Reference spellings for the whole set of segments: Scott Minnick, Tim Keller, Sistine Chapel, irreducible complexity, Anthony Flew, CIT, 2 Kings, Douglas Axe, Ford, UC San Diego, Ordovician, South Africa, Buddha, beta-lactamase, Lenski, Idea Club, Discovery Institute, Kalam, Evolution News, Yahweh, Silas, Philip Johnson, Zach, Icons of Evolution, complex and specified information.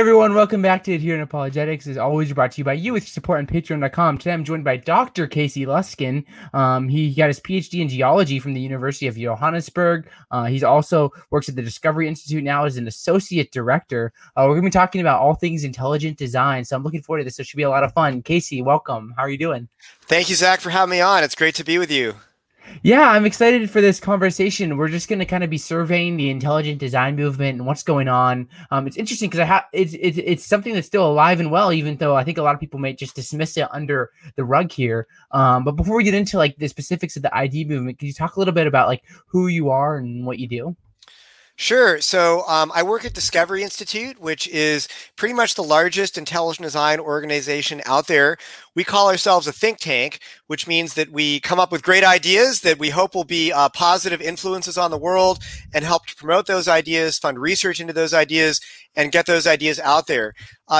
everyone, welcome back to Adherent Apologetics. As always, brought to you by you with support on Patreon.com. Today I'm joined by Dr. Casey Luskin. He got his PhD in geology from the University of Johannesburg. He's also works at the Discovery Institute now as an associate director. We're going to be talking about all things intelligent design, so I'm looking forward to this. It should be a lot of fun. Casey, welcome. How are you doing? Thank you, Zach, for having me on. It's great to be with you. Yeah, I'm excited for this conversation. We're just going to kind of be surveying the intelligent design movement and what's going on. It's interesting because it's something that's still alive and well, even though I think a lot of people may just dismiss it under the rug here. But before we get into like the specifics of the ID movement, can you talk a little bit about like who you are and what you do? Sure. So I work at Discovery Institute, which is pretty much the largest intelligent design organization out there. We call ourselves a think tank, which means that we come up with great ideas that we hope will be positive influences on the world and help to promote those ideas, fund research into those ideas, and get those ideas out there.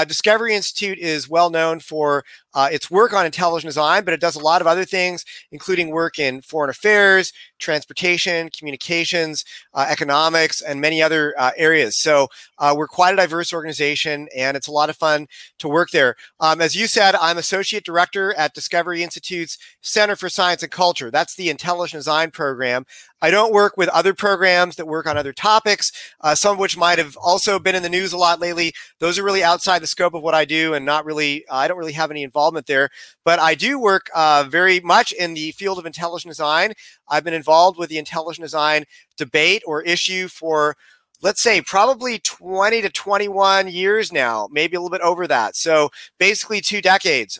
Discovery Institute is well known for its work on intelligent design, but it does a lot of other things, including work in foreign affairs, transportation, communications, economics, and many other areas. So we're quite a diverse organization, and it's a lot of fun to work there. As you said, I'm associate director at Discovery Institute's Center for Science and Culture. That's the intelligent design program. I don't work with other programs that work on other topics, some of which might have also been in the news a lot lately. Those are really outside the scope of what I do, and not really, I don't really have any involvement there. But I do work very much in the field of intelligent design. I've been involved with the intelligent design debate or issue for, let's say, probably 20 to 21 years now, maybe a little bit over that. So basically 2 decades.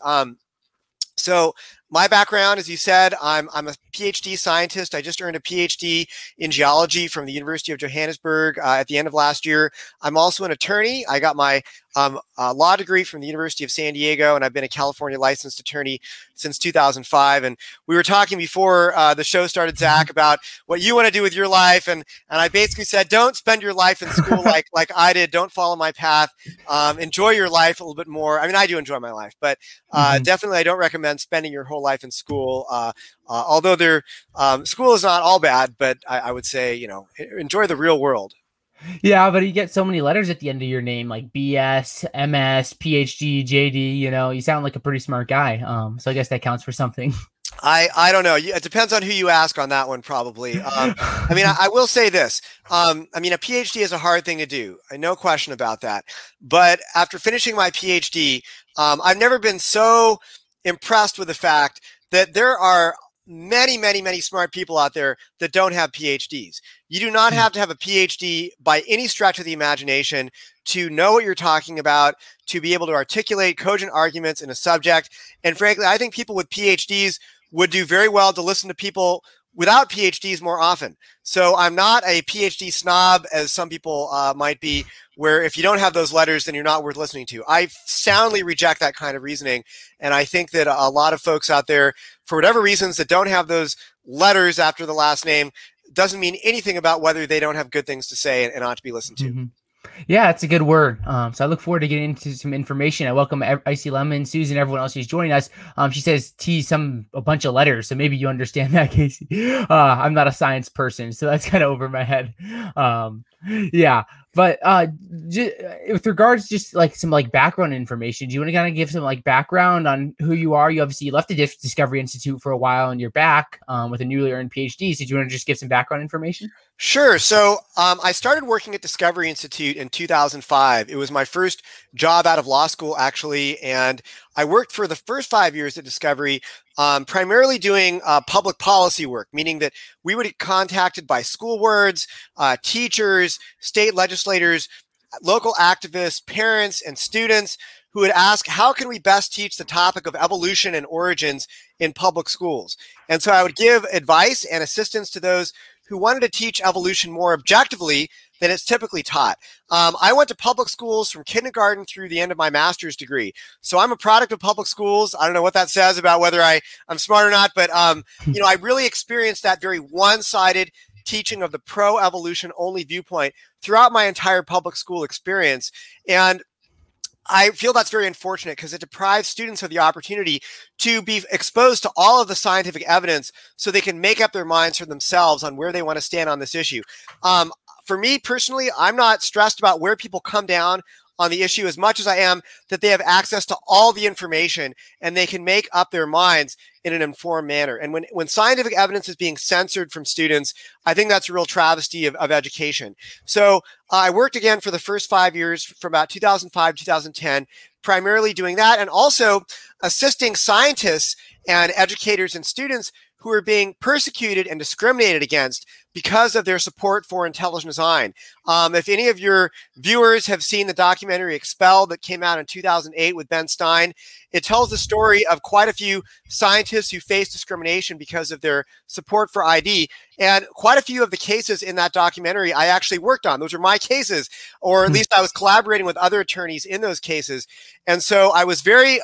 So my background, as you said, I'm a PhD scientist. I just earned a PhD in geology from the University of Johannesburg at the end of last year. I'm also an attorney. I got my law degree from the University of San Diego, and I've been a California licensed attorney since 2005. And we were talking before the show started, Zach, about what you want to do with your life. And I basically said, don't spend your life in school like I did. Don't follow my path. Enjoy your life a little bit more. I mean, I do enjoy my life, but definitely I don't recommend spending your whole life in school, although school is not all bad, but I would say, you know, enjoy the real world. Yeah, but you get so many letters at the end of your name, like BS, MS, PhD, JD, you know, you sound like a pretty smart guy. So I guess that counts for something. I don't know. It depends on who you ask on that one, probably. I mean, I will say this. I mean, a PhD is a hard thing to do. No question about that. But after finishing my PhD, I've never been so impressed with the fact that there are many, many, many smart people out there that don't have PhDs. You do not have to have a PhD by any stretch of the imagination to know what you're talking about, to be able to articulate cogent arguments in a subject. And frankly, I think people with PhDs would do very well to listen to people without PhDs more often. So I'm not a PhD snob, as some people might be, where if you don't have those letters, then you're not worth listening to. I soundly reject that kind of reasoning. And I think that a lot of folks out there, for whatever reasons, that don't have those letters after the last name, doesn't mean anything about whether they don't have good things to say and ought to be listened to. Mm-hmm. Yeah, it's a good word. So I look forward to getting into some information. I welcome Icy Lemon, Susan, everyone else who's joining us. She says T a bunch of letters, so maybe you understand that, Casey. I'm not a science person, so that's kind of over my head. Yeah, but with regards just like some like background information, do you want to kind of give some like background on who you are? You obviously left the Discovery Institute for a while and you're back with a newly earned PhD. So do you want to just give some background information? Sure. So I started working at Discovery Institute in 2005. It was my first job out of law school, actually. And I worked for the first 5 years at Discovery, primarily doing public policy work, meaning that we would get contacted by school boards, teachers, state legislators, local activists, parents, and students who would ask, how can we best teach the topic of evolution and origins in public schools? And so I would give advice and assistance to those who wanted to teach evolution more objectively than it's typically taught. I went to public schools from kindergarten through the end of my master's degree. So I'm a product of public schools. I don't know what that says about whether I'm smart or not, but you know, I really experienced that very one-sided teaching of the pro-evolution only viewpoint throughout my entire public school experience. And I feel that's very unfortunate because it deprives students of the opportunity to be exposed to all of the scientific evidence so they can make up their minds for themselves on where they want to stand on this issue. For me personally, I'm not stressed about where people come down on the issue as much as I am that they have access to all the information and they can make up their minds in an informed manner. And when scientific evidence is being censored from students, I think that's a real travesty of education. So I worked again for the first 5 years from about 2005 to 2010, primarily doing that and also assisting scientists and educators and students who are being persecuted and discriminated against because of their support for intelligent design. If any of your viewers have seen the documentary Expelled that came out in 2008 with Ben Stein, it tells the story of quite a few scientists who faced discrimination because of their support for ID. And quite a few of the cases in that documentary I actually worked on. Those are my cases, or at least I was collaborating with other attorneys in those cases. And so I was very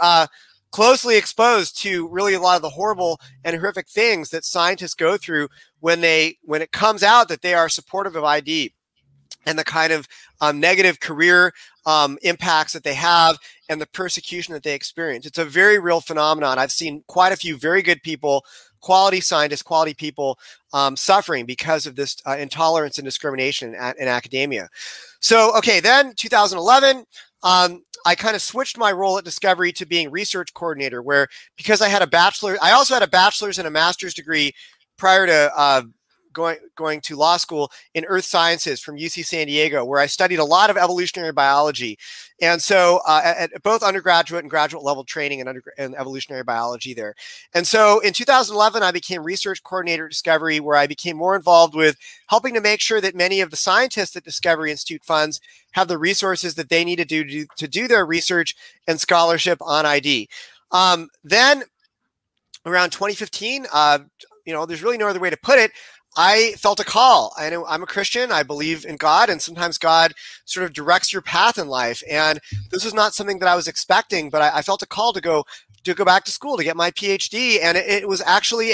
closely exposed to really a lot of the horrible and horrific things that scientists go through when it comes out that they are supportive of ID, and the kind of negative career impacts that they have and the persecution that they experience. It's a very real phenomenon. I've seen quite a few very good people, quality scientists, quality people suffering because of this intolerance and discrimination in academia. So, okay, then 2011, I kind of switched my role at Discovery to being research coordinator, where because I had a bachelor, I also had a bachelor's and a master's degree prior to going to law school in earth sciences from UC San Diego, where I studied a lot of evolutionary biology. And so at both undergraduate and graduate level training in evolutionary biology there. And so in 2011, I became research coordinator at Discovery, where I became more involved with helping to make sure that many of the scientists that Discovery Institute funds have the resources that they need to do their research and scholarship on ID. Then around 2015, there's really no other way to put it, I felt a call. I know I'm a Christian. I believe in God, and sometimes God sort of directs your path in life. And this was not something that I was expecting, but I felt a call to go back to school to get my PhD. And it was actually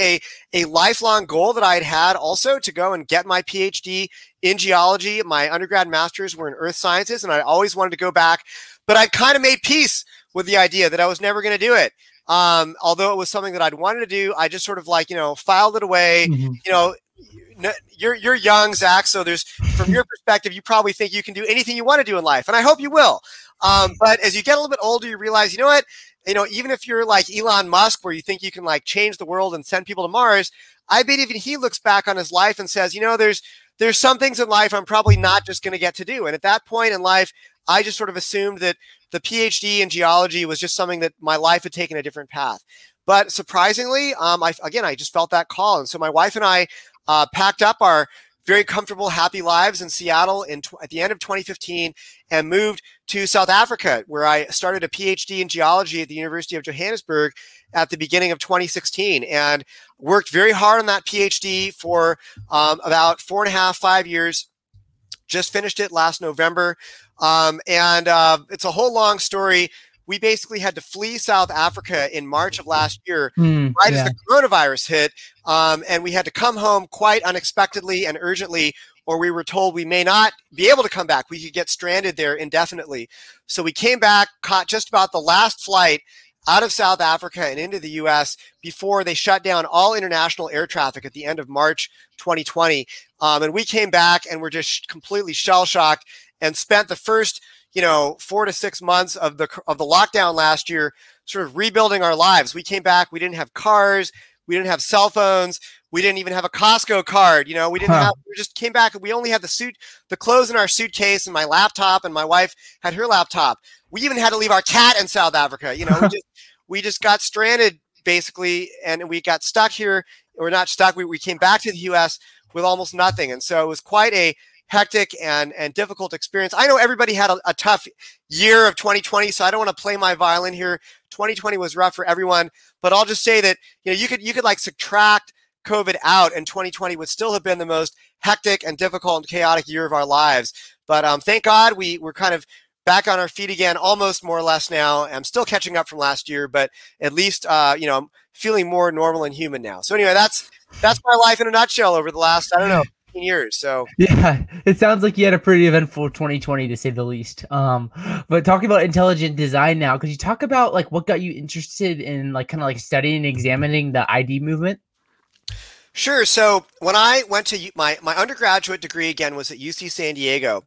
a lifelong goal that I had had also to go and get my PhD in geology. My undergrad masters were in earth sciences, and I always wanted to go back, but I kind of made peace with the idea that I was never going to do it. Although it was something that I'd wanted to do, I just sort of filed it away. Mm-hmm. You're young, Zach, so from your perspective, you probably think you can do anything you want to do in life, and I hope you will. But as you get a little bit older, you realize, even if you're like Elon Musk, where you think you can change the world and send people to Mars, I bet even he looks back on his life and says, there's some things in life I'm probably not just going to get to do. And at that point in life, I just sort of assumed that the PhD in geology was just something that my life had taken a different path. But surprisingly, I just felt that call. And so my wife and I packed up our very comfortable, happy lives in Seattle at the end of 2015 and moved to South Africa, where I started a PhD in geology at the University of Johannesburg at the beginning of 2016 and worked very hard on that PhD for about 4.5 to 5 years. Just finished it last November. It's a whole long story. We basically had to flee South Africa in March of last year, as the coronavirus hit. And we had to come home quite unexpectedly and urgently, or we were told we may not be able to come back. We could get stranded there indefinitely. So we came back, caught just about the last flight out of South Africa and into the US before they shut down all international air traffic at the end of March 2020. And we came back and were just completely shell-shocked and spent the first 4 to 6 months of the lockdown last year, sort of rebuilding our lives. We came back. We didn't have cars. We didn't have cell phones. We didn't even have a Costco card. We just came back and we only had the clothes in our suitcase and my laptop, and my wife had her laptop. We even had to leave our cat in South Africa. We just got stranded basically, and we got stuck here. We're not stuck. We came back to the U.S. with almost nothing, and so it was quite a hectic and difficult experience. I know everybody had a tough year of 2020, so I don't want to play my violin here. 2020 was rough for everyone, but I'll just say that you could subtract COVID out, and 2020 would still have been the most hectic and difficult and chaotic year of our lives. But thank God we're kind of back on our feet again, almost more or less now. I'm still catching up from last year, but at least I'm feeling more normal and human now. So anyway, that's my life in a nutshell over the last, I don't know, years. So yeah, it sounds like you had a pretty eventful 2020, to say the least. But talking about intelligent design now, could you talk about what got you interested in studying and examining the ID movement? Sure. So when I went to my undergraduate degree, again, was at UC San Diego.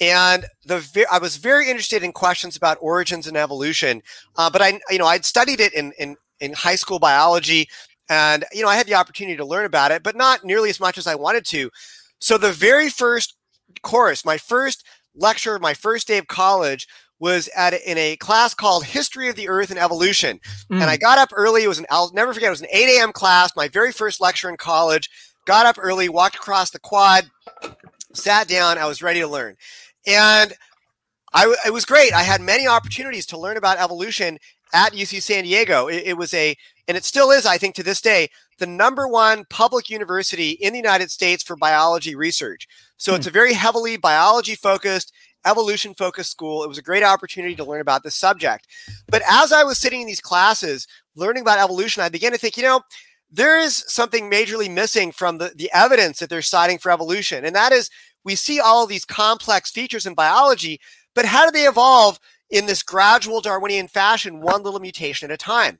And I was very interested in questions about origins and evolution. But I'd studied it in high school biology. And, I had the opportunity to learn about it, but not nearly as much as I wanted to. So the very first course, my first lecture, my first day of college was in a class called History of the Earth and Evolution. Mm. And I got up early. I'll never forget, it was an 8 a.m. class, my very first lecture in college. Got up early, walked across the quad, sat down. I was ready to learn. And it was great. I had many opportunities to learn about evolution at UC San Diego. It was and it still is, I think, to this day, the #1 public university in the United States for biology research. So it's a very heavily biology-focused, evolution-focused school. It was a great opportunity to learn about this subject. But as I was sitting in these classes, learning about evolution, I began to think, there is something majorly missing from the evidence that they're citing for evolution. And that is, we see all of these complex features in biology, but how do they evolve in this gradual Darwinian fashion, one little mutation at a time?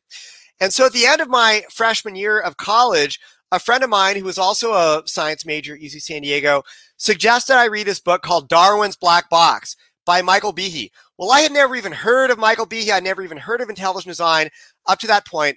And so at the end of my freshman year of college, a friend of mine who was also a science major at UC San Diego suggested I read this book called Darwin's Black Box by Michael Behe. Well, I had never even heard of Michael Behe. I never even heard of intelligent design up to that point.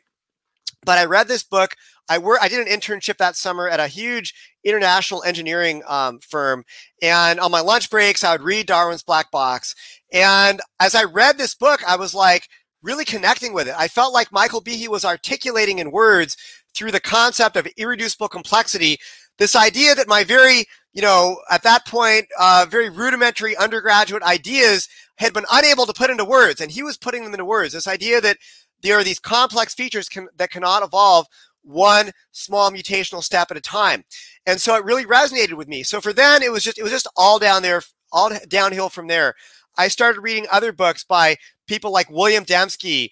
But I read this book. I did an internship that summer at a huge international engineering firm. And on my lunch breaks, I would read Darwin's Black Box. And as I read this book, I was like really connecting with it. I felt like Michael Behe was articulating in words through the concept of irreducible complexity, this idea that my very, at that point, very rudimentary undergraduate ideas had been unable to put into words. And he was putting them into words, this idea that there are these complex features that cannot evolve one small mutational step at a time. And so it really resonated with me. So for then, it was just all downhill from there. I started reading other books by people like William Dembski,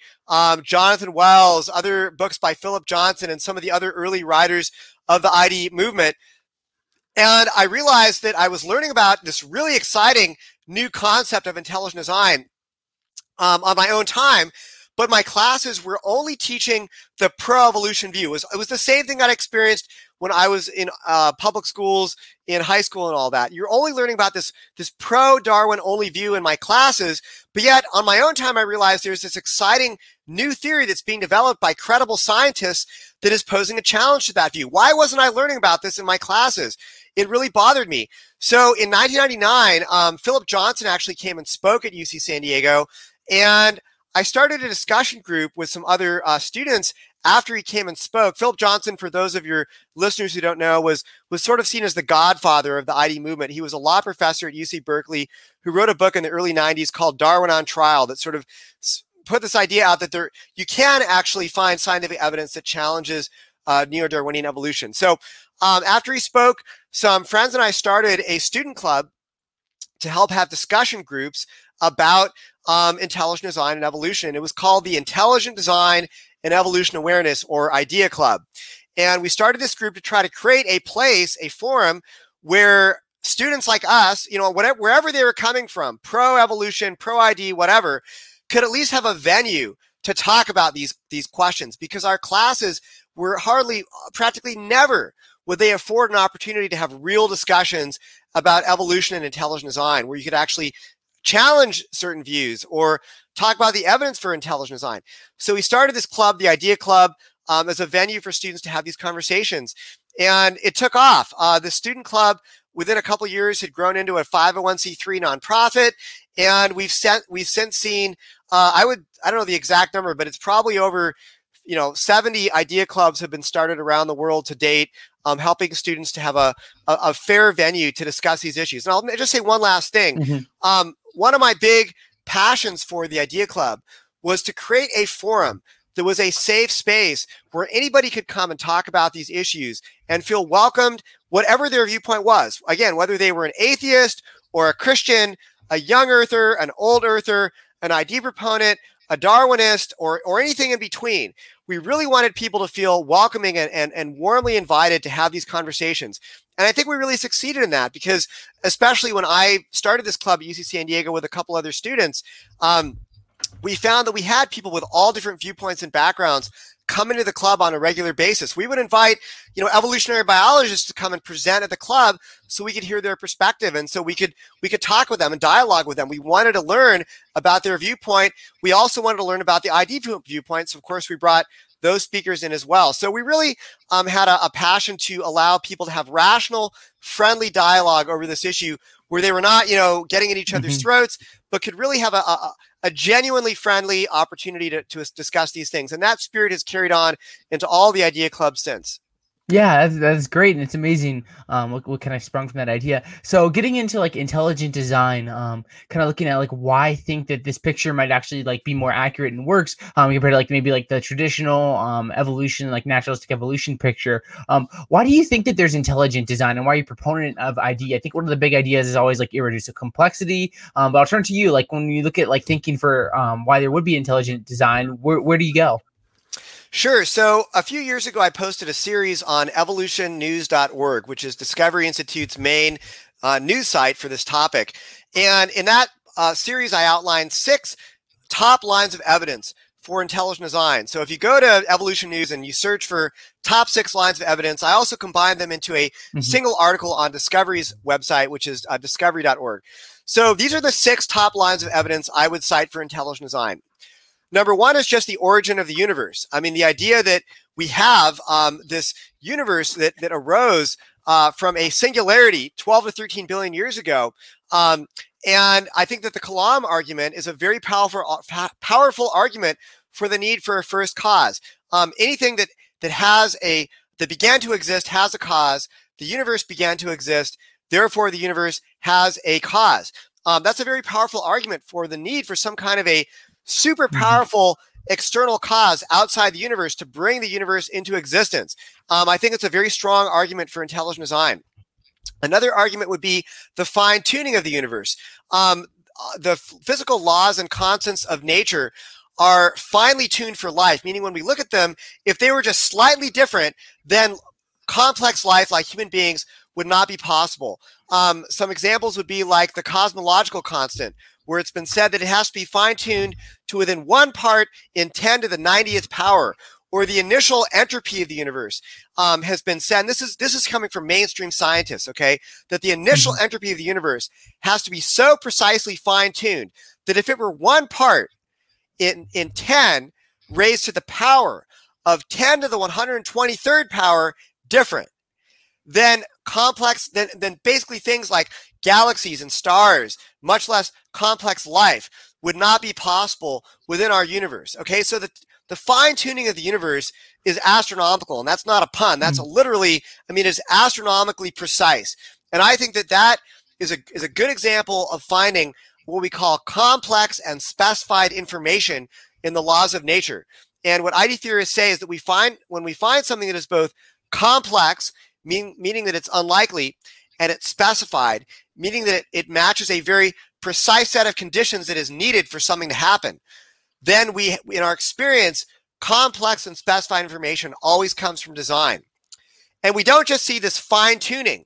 Jonathan Wells, other books by Philip Johnson, and some of the other early writers of the ID movement. And I realized that I was learning about this really exciting new concept of intelligent design on my own time, but my classes were only teaching the pro-evolution view. It was the same thing I experienced when I was in public schools, in high school and all that. You're only learning about this pro-Darwin only view in my classes, but yet on my own time I realized there's this exciting new theory that's being developed by credible scientists that is posing a challenge to that view. Why wasn't I learning about this in my classes? It really bothered me. So in 1999, Philip Johnson actually came and spoke at UC San Diego, and I started a discussion group with some other students after he came and spoke. Philip Johnson, for those of your listeners who don't know, was sort of seen as the godfather of the ID movement. He was a law professor at UC Berkeley who wrote a book in the early 90s called Darwin on Trial that sort of put this idea out that you can actually find scientific evidence that challenges neo-Darwinian evolution. So after he spoke, some friends and I started a student club to help have discussion groups about intelligent design and evolution. It was called the Intelligent Design and Evolution Awareness, or Idea Club. And we started this group to try to create a place, a forum, where students like us, wherever they were coming from, pro-evolution, pro-ID, whatever, could at least have a venue to talk about these questions, because our classes were practically never would they afford an opportunity to have real discussions about evolution and intelligent design, where you could actually challenge certain views or talk about the evidence for intelligent design. So we started this club, the Idea Club, as a venue for students to have these conversations. And it took off. The student club, within a couple of years, had grown into a 501c3 nonprofit. And we've since seen, I don't know the exact number, but it's probably over 70 idea clubs have been started around the world to date, helping students to have a fair venue to discuss these issues. And I'll just say one last thing. Mm-hmm. One of my big passions for the Idea Club was to create a forum that was a safe space where anybody could come and talk about these issues and feel welcomed, whatever their viewpoint was. Again, whether they were an atheist or a Christian, a young earther, an old earther, an ID proponent, a Darwinist, or anything in between. We really wanted people to feel welcoming and warmly invited to have these conversations. And I think we really succeeded in that, because especially when I started this club at UC San Diego with a couple other students, we found that we had people with all different viewpoints and backgrounds come into the club on a regular basis. We would invite, evolutionary biologists to come and present at the club so we could hear their perspective. And so we could talk with them and dialogue with them. We wanted to learn about their viewpoint. We also wanted to learn about the ID viewpoints. Of course, we brought those speakers in as well. So we really had a passion to allow people to have rational, friendly dialogue over this issue where they were not, getting at each other's throats, but could really have a genuinely friendly opportunity to discuss these things. And that spirit has carried on into all the Idea Club since. Yeah, that's great. And it's amazing what kind of sprung from that idea. So getting into intelligent design, kind of looking at why I think that this picture might actually be more accurate and works compared to maybe the traditional evolution, naturalistic evolution picture. Why do you think that there's intelligent design and why are you a proponent of idea? I think one of the big ideas is always irreducible complexity. But I'll turn to you. When you look at thinking for why there would be intelligent design, where do you go? Sure. So a few years ago, I posted a series on evolutionnews.org, which is Discovery Institute's main news site for this topic. And in that series, I outlined 6 top lines of evidence for intelligent design. So if you go to Evolution News and you search for top 6 lines of evidence, I also combined them into a single article on Discovery's website, which is discovery.org. So these are the 6 top lines of evidence I would cite for intelligent design. Number 1 is just the origin of the universe. I mean, the idea that we have this universe that arose from a singularity 12 to 13 billion years ago. And I think that the Kalam argument is a very powerful argument for the need for a first cause. Anything that began to exist has a cause. The universe began to exist. Therefore, the universe has a cause. That's a very powerful argument for the need for some kind of a super powerful external cause outside the universe to bring the universe into existence. I think it's a very strong argument for intelligent design. Another argument would be the fine-tuning of the universe. The physical laws and constants of nature are finely tuned for life, meaning when we look at them, if they were just slightly different, then complex life like human beings would not be possible. Some examples would be like the cosmological constant, where it's been said that it has to be fine-tuned to within 1 part in 10 to the 90th power, or the initial entropy of the universe has been said, and this is coming from mainstream scientists, okay, that the initial entropy of the universe has to be so precisely fine-tuned that if it were 1 part in 10 raised to the power of 10 to the 123rd power different, then basically things like galaxies and stars, much less complex life, would not be possible within our universe. Okay, so the fine-tuning of the universe is astronomical, and that's not a pun. That's it's astronomically precise. And I think that is a good example of finding what we call complex and specified information in the laws of nature. And what ID theorists say is that when we find something that is both complex, meaning that it's unlikely, and it's specified, meaning that it matches a very precise set of conditions that is needed for something to happen, then we, in our experience, complex and specified information always comes from design. And we don't just see this fine-tuning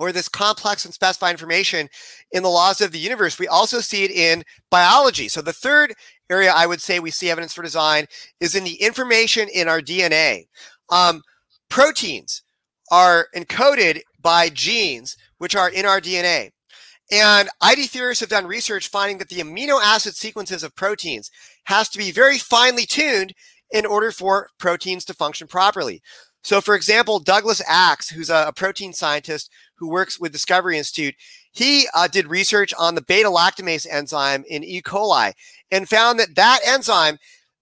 or this complex and specified information in the laws of the universe. We also see it in biology. So the third area I would say we see evidence for design is in the information in our DNA. Proteins are encoded by genes, which are in our DNA. And ID theorists have done research finding that the amino acid sequences of proteins has to be very finely tuned in order for proteins to function properly. So for example, Douglas Axe, who's a protein scientist who works with Discovery Institute, he did research on the beta-lactamase enzyme in E. coli and found that enzyme,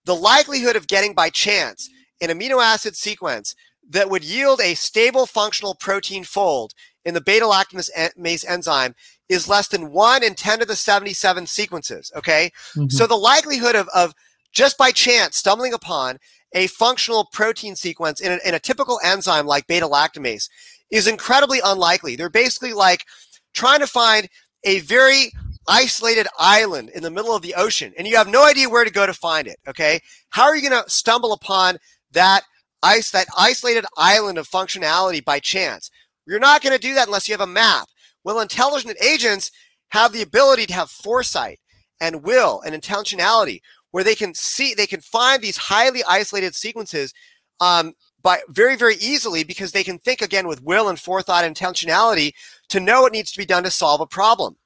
the likelihood of getting by chance an amino acid sequence that would yield a stable functional protein fold in the beta-lactamase enzyme is less than 1 in 10 to the 77 sequences, okay? So the likelihood of just by chance stumbling upon a functional protein sequence in a typical enzyme like beta-lactamase is incredibly unlikely. They're basically like trying to find a very isolated island in the middle of the ocean, and you have no idea where to go to find it, okay? How are you going to stumble upon that isolated island of functionality by chance? You're not going to do that unless you have a map. Well, intelligent agents have the ability to have foresight and will and intentionality, where they can see, they can find these highly isolated sequences by very, very easily, because they can think again with will and forethought and intentionality to know what needs to be done to solve a problem.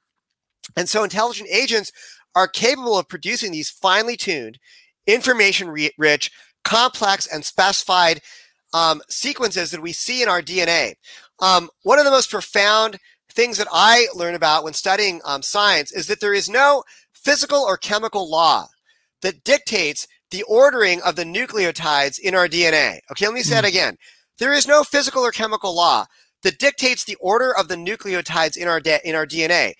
And so intelligent agents are capable of producing these finely tuned, information-rich, complex, and specified sequences that we see in our DNA. One of the most profound things that I learned about when studying science is that there is no physical or chemical law that dictates the ordering of the nucleotides in our DNA. Okay, let me say that again. There is no physical or chemical law that dictates the order of the nucleotides in our DNA.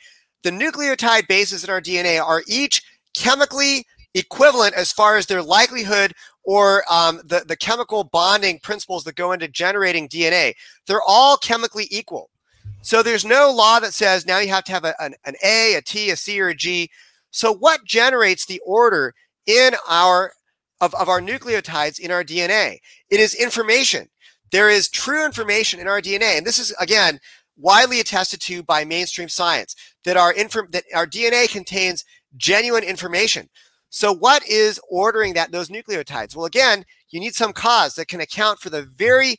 The nucleotide bases in our DNA are each chemically equivalent as far as their likelihood or the chemical bonding principles that go into generating DNA. They're all chemically equal. So there's no law that says now you have to have an A, a T, a C, or a G. So what generates the order in our nucleotides in our DNA? It is information. There is true information in our DNA. And this is, again, widely attested to by mainstream science, that our DNA contains genuine information. So what is ordering those nucleotides? Well, again, you need some cause that can account for the very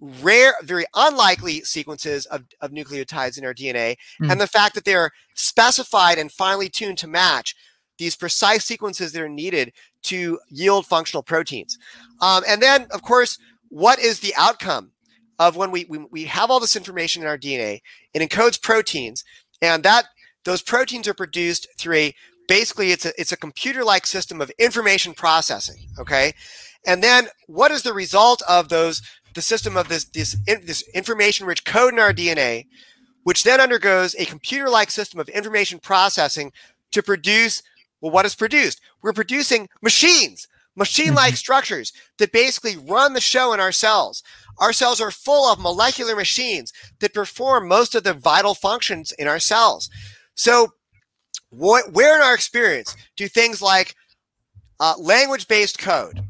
rare, very unlikely sequences of nucleotides in our DNA, and the fact that they're specified and finely tuned to match these precise sequences that are needed to yield functional proteins. And then, of course, what is the outcome of when we have all this information in our DNA? It encodes proteins, and those proteins are produced through basically it's a computer-like system of information processing. Okay, and then what is the result of the system of this information-rich code in our DNA, which then undergoes a computer-like system of information processing to produce, well, what is produced? We're producing machines, machine-like structures that basically run the show in our cells. Our cells are full of molecular machines that perform most of the vital functions in our cells. So where in our experience do things like language-based code,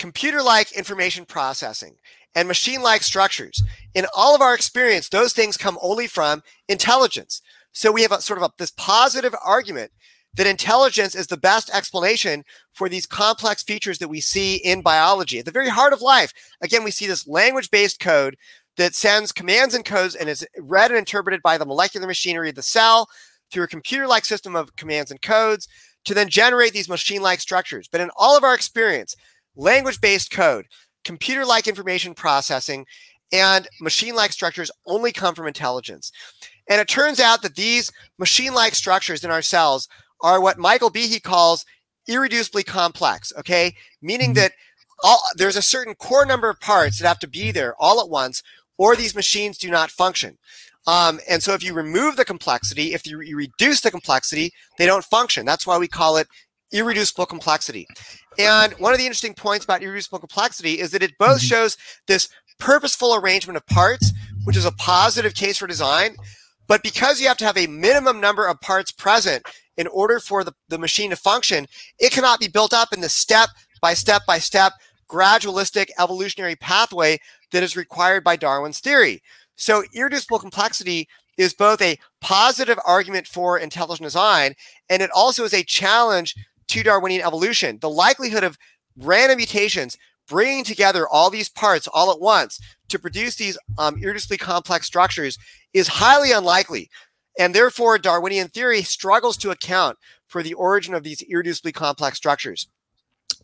computer-like information processing, and machine-like structures, in all of our experience, those things come only from intelligence? So we have this positive argument that intelligence is the best explanation for these complex features that we see in biology. At the very heart of life, again, we see this language-based code that sends commands and codes and is read and interpreted by the molecular machinery of the cell through a computer-like system of commands and codes to then generate these machine-like structures. But in all of our experience, language-based code, computer-like information processing, and machine-like structures only come from intelligence. And it turns out that these machine-like structures in our cells are what Michael Behe calls irreducibly complex, okay? Meaning that there's a certain core number of parts that have to be there all at once, or these machines do not function. And so if you remove the complexity, if you reduce the complexity, they don't function. That's why we call it irreducible complexity. And one of the interesting points about irreducible complexity is that it both shows this purposeful arrangement of parts, which is a positive case for design, but because you have to have a minimum number of parts present in order for the machine to function, it cannot be built up in the step-by-step gradualistic evolutionary pathway that is required by Darwin's theory. So irreducible complexity is both a positive argument for intelligent design, and it also is a challenge to Darwinian evolution. The likelihood of random mutations bringing together all these parts all at once to produce these irreducibly complex structures is highly unlikely. And therefore, Darwinian theory struggles to account for the origin of these irreducibly complex structures.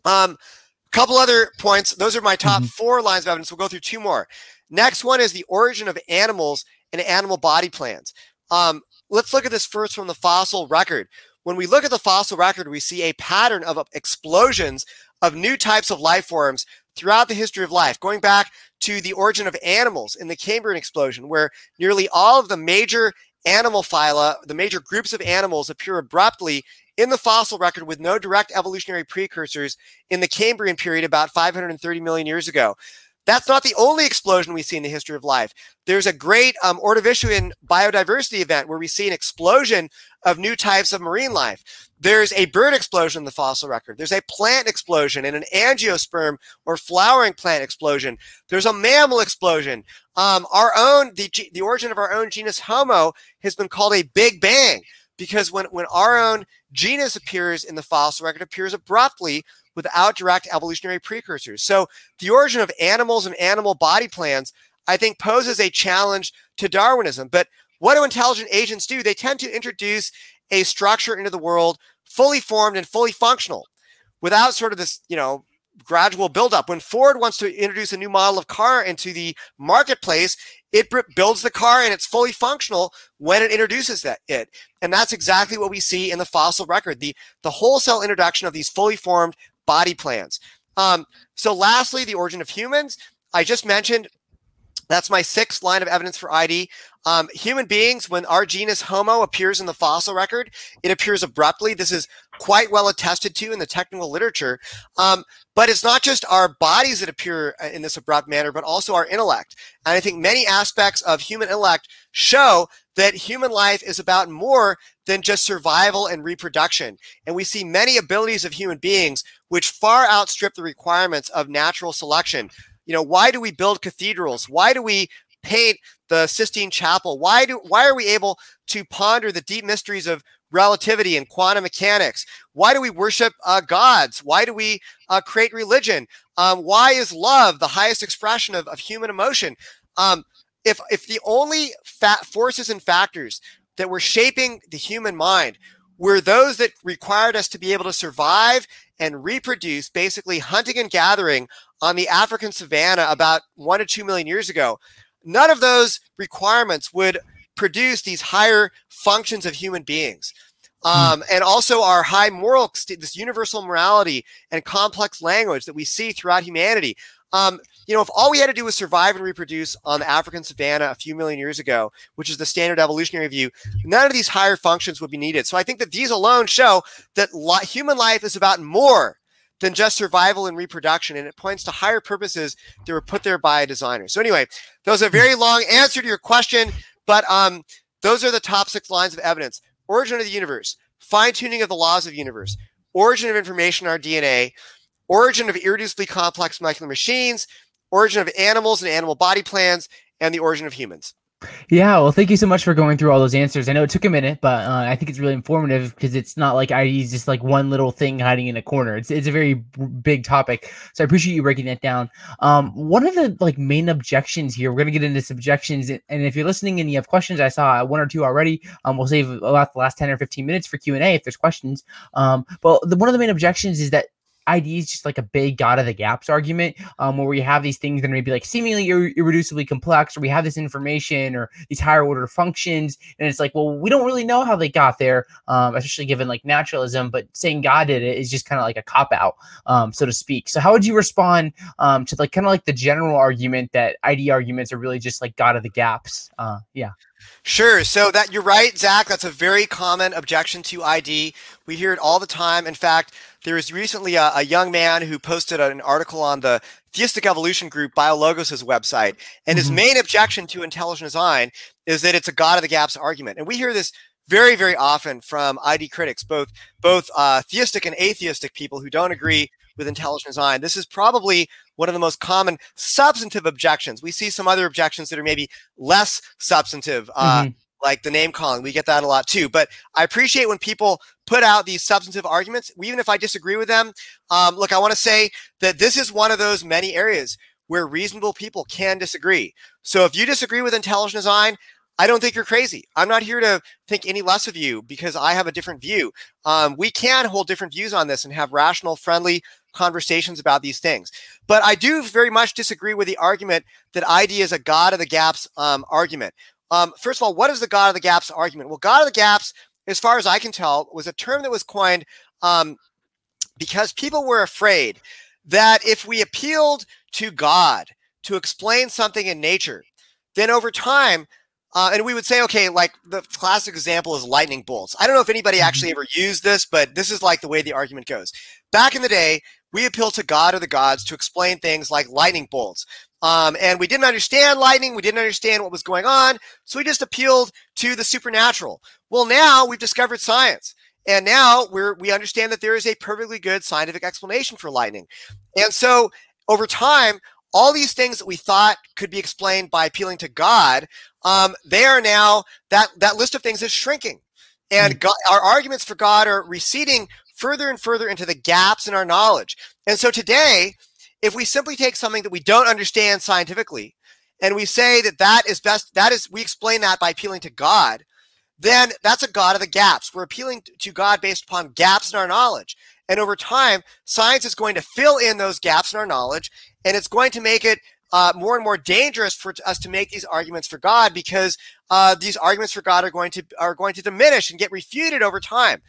Couple other points. Those are my top four lines of evidence. We'll go through two more. Next one is the origin of animals and animal body plans. Let's look at this first from the fossil record. When we look at the fossil record, we see a pattern of explosions of new types of life forms throughout the history of life, going back to the origin of animals in the Cambrian explosion, where nearly all of the major animal phyla, the major groups of animals, appear abruptly in the fossil record with no direct evolutionary precursors in the Cambrian period about 530 million years ago. That's not the only explosion we see in the history of life. There's a great Ordovician biodiversity event where we see an explosion of new types of marine life. There's a bird explosion in the fossil record. There's a plant explosion and an angiosperm or flowering plant explosion. There's a mammal explosion. The origin of our own genus Homo has been called a Big Bang because when our own genus appears in the fossil record, it appears abruptly without direct evolutionary precursors. So the origin of animals and animal body plans, I think, poses a challenge to Darwinism. But what do intelligent agents do? They tend to introduce a structure into the world fully formed and fully functional without sort of this, you know, gradual buildup. When Ford wants to introduce a new model of car into the marketplace, it builds the car and it's fully functional when it introduces it. And that's exactly what we see in the fossil record, the wholesale introduction of these fully formed body plans. So lastly, the origin of humans. I just mentioned that's my sixth line of evidence for ID. Human beings, when our genus Homo appears in the fossil record, it appears abruptly. This is quite well attested to in the technical literature. But it's not just our bodies that appear in this abrupt manner, but also our intellect. And I think many aspects of human intellect show that human life is about more than just survival and reproduction. And we see many abilities of human beings which far outstrip the requirements of natural selection. You know, why do we build cathedrals? Why do we paint the Sistine Chapel? Why are we able to ponder the deep mysteries of relativity and quantum mechanics? Why do we worship gods? Why do we create religion? Why is love the highest expression of human emotion? If the only forces and factors that were shaping the human mind were those that required us to be able to survive and reproduce, basically hunting and gathering on the African savanna about 1 to 2 million years ago, none of those requirements would produce these higher functions of human beings. And also our high moral, this universal morality and complex language that we see throughout humanity. You know, if all we had to do was survive and reproduce on the African savanna a few million years ago, which is the standard evolutionary view, none of these higher functions would be needed. So I think that these alone show that human life is about more than just survival and reproduction, and it points to higher purposes that were put there by a designer. So anyway, that was a very long answer to your question, but those are the top six lines of evidence. Origin of the universe, fine-tuning of the laws of the universe, origin of information in our DNA, origin of irreducibly complex molecular machines, origin of animals and animal body plans, and the origin of humans. Yeah, well, thank you so much for going through all those answers. I know it took a minute, but I think it's really informative because it's not like ID is just like one little thing hiding in a corner. It's a very big topic, so I appreciate you breaking that down. One of the like main objections here, we're going to get into some objections, and if you're listening and you have questions, I saw one or two already. We'll save about the last 10 or 15 minutes for Q&A if there's questions. One of the main objections is that ID is just like a big God of the gaps argument, where we have these things that may be like seemingly irreducibly complex, or we have this information or these higher order functions, and it's like, well, we don't really know how they got there, especially given like naturalism, but saying God did it is just kind of like a cop-out, so to speak. So how would you respond to like kind of like the general argument that ID arguments are really just like God of the gaps? Yeah. Sure. So that you're right, Zach. That's a very common objection to ID. We hear it all the time. In fact, there was recently a young man who posted an article on the theistic evolution group BioLogos' website. And his main objection to intelligent design is that it's a God of the gaps argument. And we hear this very, very often from ID critics, both theistic and atheistic people who don't agree with intelligent design. This is probably one of the most common substantive objections. We see some other objections that are maybe less substantive, like the name calling. We get that a lot too. But I appreciate when people put out these substantive arguments, even if I disagree with them. Look, I want to say that this is one of those many areas where reasonable people can disagree. So if you disagree with intelligent design, I don't think you're crazy. I'm not here to think any less of you because I have a different view. We can hold different views on this and have rational, friendly conversations about these things. But I do very much disagree with the argument that ID is a God of the gaps argument. First of all, what is the God of the gaps argument? Well, God of the gaps, as far as I can tell, was a term that was coined because people were afraid that if we appealed to God to explain something in nature, then over time, and we would say, okay, like the classic example is lightning bolts. I don't know if anybody actually ever used this, but this is like the way the argument goes. Back in the day, we appealed to God or the gods to explain things like lightning bolts. And we didn't understand lightning. We didn't understand what was going on. So we just appealed to the supernatural. Well, now we've discovered science. And now we understand that there is a perfectly good scientific explanation for lightning. And so over time, all these things that we thought could be explained by appealing to God, they are now, that list of things is shrinking. And God, our arguments for God are receding further and further into the gaps in our knowledge. And so today, if we simply take something that we don't understand scientifically, and we say that that is best, that is, we explain that by appealing to God, then that's a God of the gaps. We're appealing to God based upon gaps in our knowledge. And over time, science is going to fill in those gaps in our knowledge, and it's going to make it more and more dangerous for us to make these arguments for God, because these arguments for God are going to diminish and get refuted over time.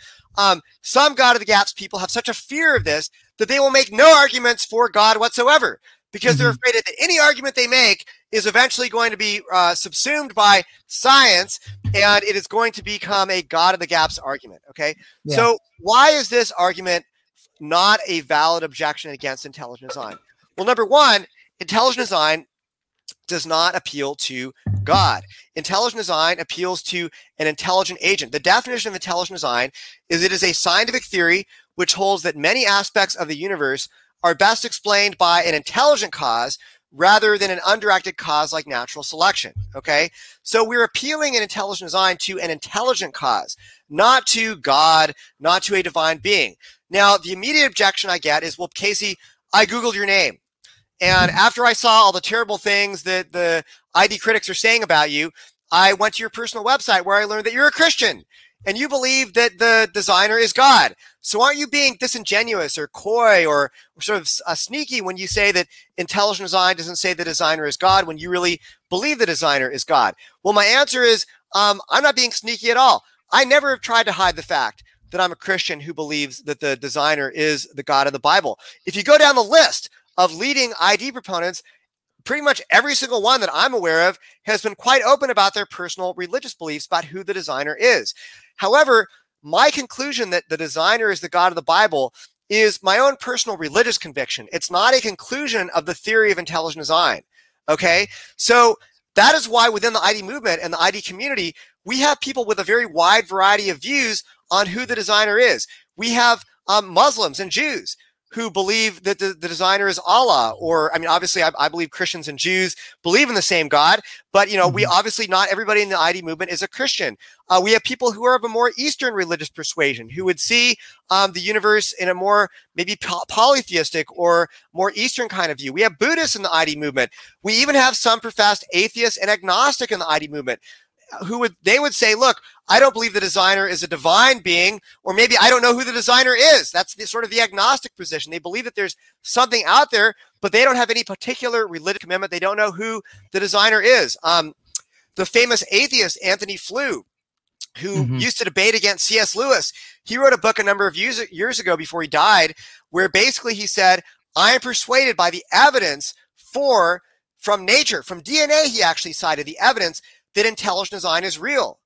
Some God of the gaps people have such a fear of this that they will make no arguments for God whatsoever, because they're afraid that any argument they make is eventually going to be subsumed by science, and it is going to become a God of the gaps argument. Okay, yeah. So why is this argument not a valid objection against intelligent design? Well, number one, intelligent design does not appeal to God. Intelligent design appeals to an intelligent agent. The definition of intelligent design is it is a scientific theory which holds that many aspects of the universe are best explained by an intelligent cause rather than an undirected cause like natural selection. Okay, so we're appealing in intelligent design to an intelligent cause, not to God, not to a divine being. Now, the immediate objection I get is, well, Casey, I Googled your name, and after I saw all the terrible things that the ID critics are saying about you, I went to your personal website where I learned that you're a Christian and you believe that the designer is God. So aren't you being disingenuous or coy or sort of sneaky when you say that intelligent design doesn't say the designer is God when you really believe the designer is God? Well, my answer is I'm not being sneaky at all. I never have tried to hide the fact that I'm a Christian who believes that the designer is the God of the Bible. If you go down the list of leading ID proponents, pretty much every single one that I'm aware of has been quite open about their personal religious beliefs about who the designer is. However, my conclusion that the designer is the God of the Bible is my own personal religious conviction. It's not a conclusion of the theory of intelligent design. Okay, so that is why within the ID movement and the ID community, we have people with a very wide variety of views on who the designer is. We have Muslims and Jews who believe that the designer is Allah, or, I mean, obviously I believe Christians and Jews believe in the same God, but, you know, we obviously, not everybody in the ID movement is a Christian. We have people who are of a more Eastern religious persuasion who would see the universe in a more maybe polytheistic or more Eastern kind of view. We have Buddhists in the ID movement. We even have some professed atheists and agnostic in the ID movement who would say, look, I don't believe the designer is a divine being, or maybe I don't know who the designer is. That's the sort of the agnostic position. They believe that there's something out there, but they don't have any particular religious commitment. They don't know who the designer is. The famous atheist Anthony Flew, who used to debate against C.S. Lewis, he wrote a book a number of years ago before he died, where basically he said, I am persuaded by the evidence from nature, from DNA. He actually cited the evidence that intelligent design is real.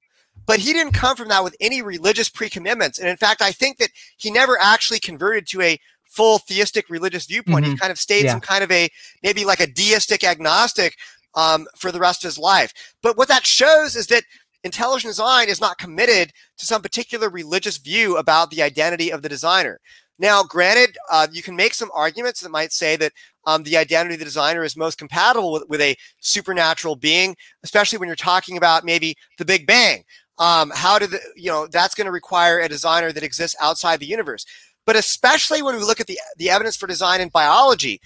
But he didn't come from that with any religious pre-commitments. And in fact, I think that he never actually converted to a full theistic religious viewpoint. He kind of stayed some kind of a, maybe like a deistic agnostic for the rest of his life. But what that shows is that intelligent design is not committed to some particular religious view about the identity of the designer. Now, granted, you can make some arguments that might say that the identity of the designer is most compatible with a supernatural being, especially when you're talking about maybe the Big Bang. That's going to require a designer that exists outside the universe. But especially when we look at the evidence for design in biology,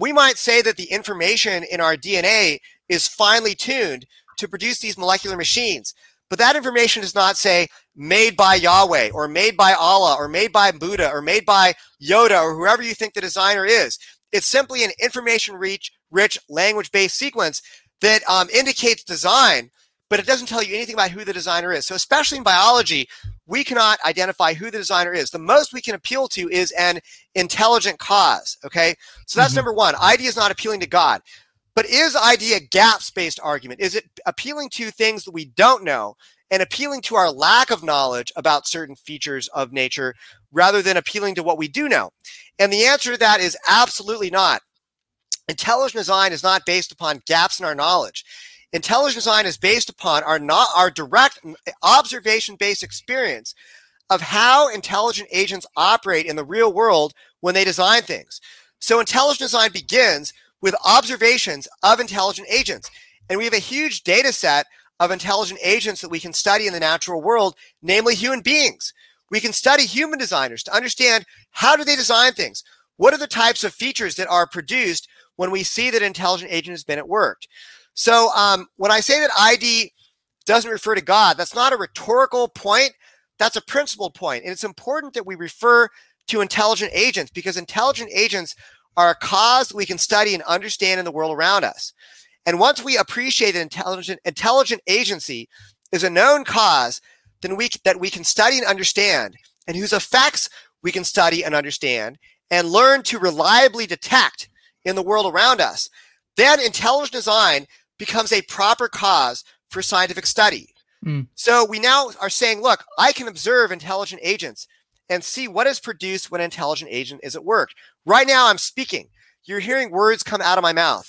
we might say that the information in our DNA is finely tuned to produce these molecular machines. But that information does not say made by Yahweh or made by Allah or made by Buddha or made by Yoda or whoever you think the designer is. It's simply an information-rich, language-based sequence that indicates design, but it doesn't tell you anything about who the designer is. So especially in biology, we cannot identify who the designer is. The most we can appeal to is an intelligent cause, okay? So that's number one. ID is not appealing to God. But is ID a gaps-based argument? Is it appealing to things that we don't know and appealing to our lack of knowledge about certain features of nature rather than appealing to what we do know? And the answer to that is absolutely not. Intelligent design is not based upon gaps in our knowledge. Intelligent design is based upon our direct observation-based experience of how intelligent agents operate in the real world when they design things. So intelligent design begins with observations of intelligent agents. And we have a huge data set of intelligent agents that we can study in the natural world, namely human beings. We can study human designers to understand how do they design things? What are the types of features that are produced when we see that intelligent agent has been at work? So when I say that ID doesn't refer to God, that's not a rhetorical point. That's a principle point. And it's important that we refer to intelligent agents because intelligent agents are a cause we can study and understand in the world around us. And once we appreciate that intelligent agency is a known cause then that we can study and understand, and whose effects we can study and understand and learn to reliably detect in the world around us, then intelligent design becomes a proper cause for scientific study. So we now are saying, look, I can observe intelligent agents and see what is produced when an intelligent agent is at work. Right now I'm speaking. You're hearing words come out of my mouth.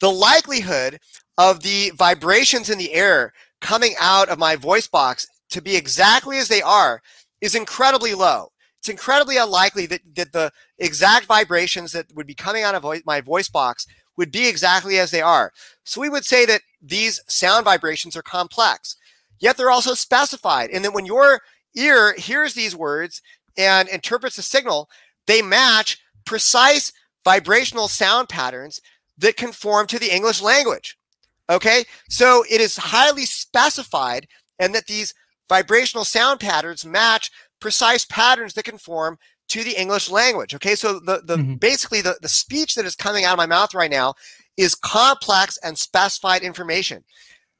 The likelihood of the vibrations in the air coming out of my voice box to be exactly as they are is incredibly low. It's incredibly unlikely that the exact vibrations that would be coming out of my voice box would be exactly as they are. So we would say that these sound vibrations are complex, yet they're also specified. And then when your ear hears these words and interprets the signal, they match precise vibrational sound patterns that conform to the English language. Okay, so it is highly specified, and that these vibrational sound patterns match precise patterns that conform to the English language. Okay, so basically the speech that is coming out of my mouth right now is complex and specified information.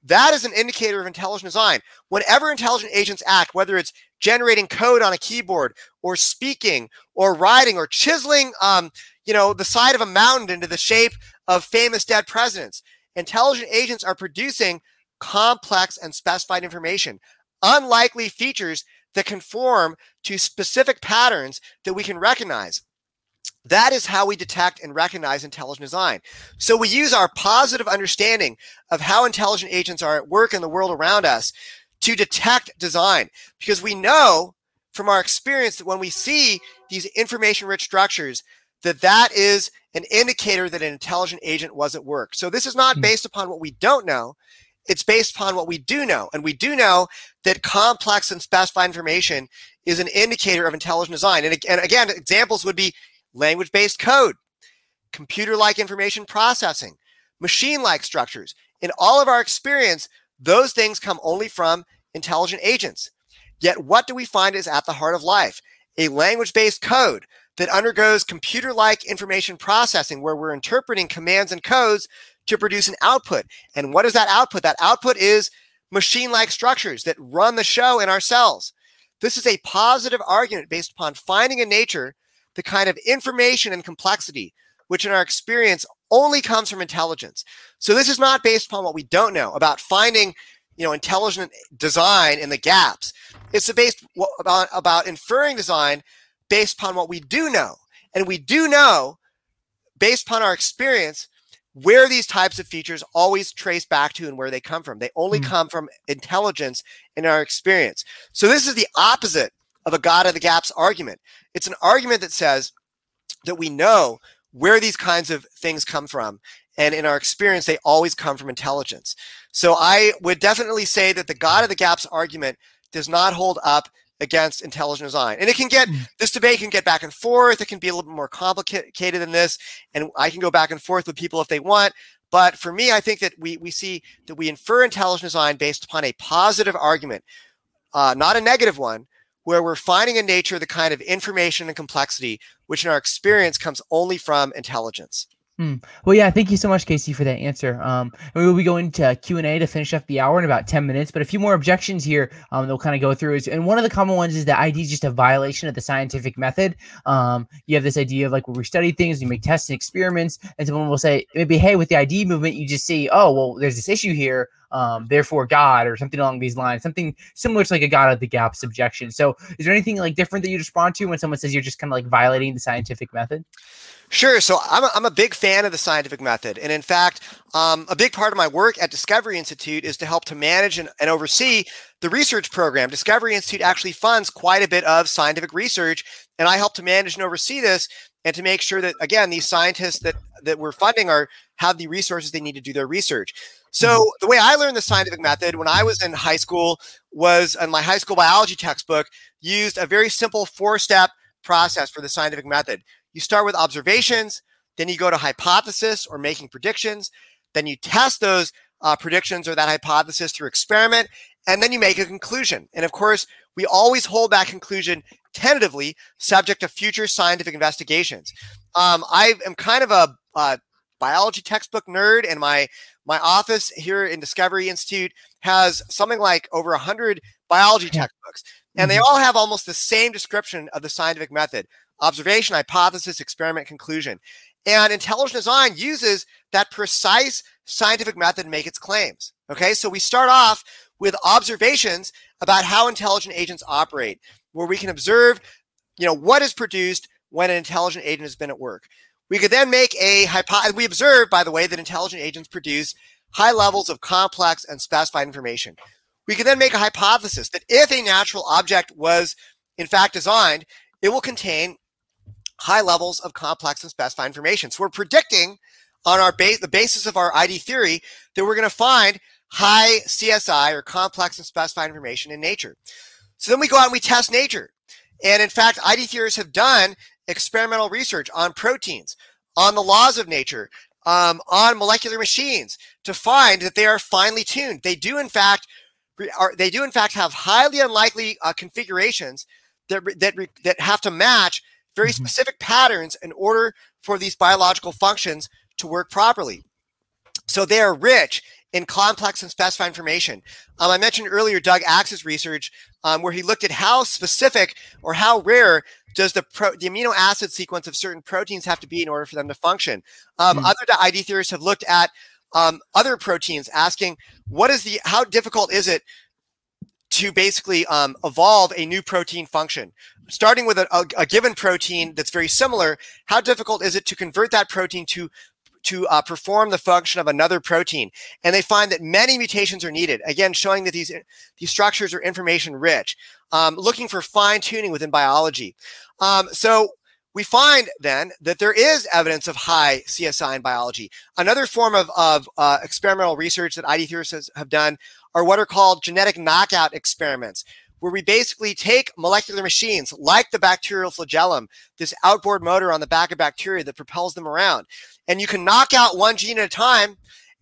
That is an indicator of intelligent design. Whenever intelligent agents act, whether it's generating code on a keyboard or speaking or writing or chiseling the side of a mountain into the shape of famous dead presidents, intelligent agents are producing complex and specified information. Unlikely features that conform to specific patterns that we can recognize. That is how we detect and recognize intelligent design. So we use our positive understanding of how intelligent agents are at work in the world around us to detect design, because we know from our experience that when we see these information-rich structures, that is an indicator that an intelligent agent was at work. So this is not based upon what we don't know. It's based upon what we do know. And we do know that complex and specified information is an indicator of intelligent design. And again, examples would be language-based code, computer-like information processing, machine-like structures. In all of our experience, those things come only from intelligent agents. Yet what do we find is at the heart of life? A language-based code that undergoes computer-like information processing, where we're interpreting commands and codes to produce an output. And what is that output? That output is machine-like structures that run the show in our cells. This is a positive argument based upon finding in nature the kind of information and complexity which in our experience only comes from intelligence. So this is not based upon what we don't know about finding, intelligent design in the gaps. It's based about inferring design based upon what we do know. And we do know, based upon our experience, where these types of features always trace back to and where they come from. They only come from intelligence in our experience. So this is the opposite of a God of the gaps argument. It's an argument that says that we know where these kinds of things come from. And in our experience, they always come from intelligence. So I would definitely say that the God of the gaps argument does not hold up against intelligent design. And this debate can get back and forth. It can be a little bit more complicated than this. And I can go back and forth with people if they want. But for me, I think that we see that we infer intelligent design based upon a positive argument, not a negative one, where we're finding in nature the kind of information and complexity which in our experience comes only from intelligence. Well, yeah, thank you so much, Casey, for that answer. And we will be going to Q&A to finish up the hour in about 10 minutes, but a few more objections here that we'll kind of go through. And one of the common ones is that ID is just a violation of the scientific method. You have this idea of where we study things, you make tests and experiments, and someone will say, maybe, hey, with the ID movement, you just see, oh, well, there's this issue here. Therefore God, or something along these lines, something similar to a God of the gaps objection. So is there anything different that you respond to when someone says you're just kind of violating the scientific method? Sure. So I'm a big fan of the scientific method. And in fact, a big part of my work at Discovery Institute is to help to manage and oversee the research program. Discovery Institute actually funds quite a bit of scientific research, and I help to manage and oversee this and to make sure that, again, these scientists that we're funding have the resources they need to do their research. So the way I learned the scientific method when I was in high school was, in my high school biology textbook, used a very simple four-step process for the scientific method. You start with observations, then you go to hypothesis or making predictions, then you test those predictions or that hypothesis through experiment, and then you make a conclusion. And of course, we always hold that conclusion tentatively, subject to future scientific investigations. I am kind of a biology textbook nerd, and my office here in Discovery Institute has something like over 100 biology textbooks, and they all have almost the same description of the scientific method: observation, hypothesis, experiment, conclusion. And intelligent design uses that precise scientific method to make its claims. Okay, so we start off with observations about how intelligent agents operate, where we can observe, what is produced when an intelligent agent has been at work. We could then make a hypothesis. We observe, by the way, that intelligent agents produce high levels of complex and specified information. We could then make a hypothesis that if a natural object was, in fact, designed, it will contain high levels of complex and specified information. So we're predicting on our the basis of our ID theory that we're going to find high CSI or complex and specified information in nature. So then we go out and we test nature. And in fact, ID theorists have done experimental research on proteins, on the laws of nature, on molecular machines to find that they are finely tuned. They do, in fact, have highly unlikely configurations that have to match very specific patterns in order for these biological functions to work properly. So they are rich in complex and specified information. I mentioned earlier Doug Axe's research where he looked at how specific or how rare does the amino acid sequence of certain proteins have to be in order for them to function. Other ID theorists have looked at other proteins, asking how difficult is it to basically evolve a new protein function? Starting with a given protein that's very similar, how difficult is it to convert that protein to perform the function of another protein? And they find that many mutations are needed, again, showing that these structures are information rich, looking for fine tuning within biology. So we find then that there is evidence of high CSI in biology. Another form of experimental research that ID theorists have done are what are called genetic knockout experiments, where we basically take molecular machines like the bacterial flagellum, this outboard motor on the back of bacteria that propels them around. And you can knock out one gene at a time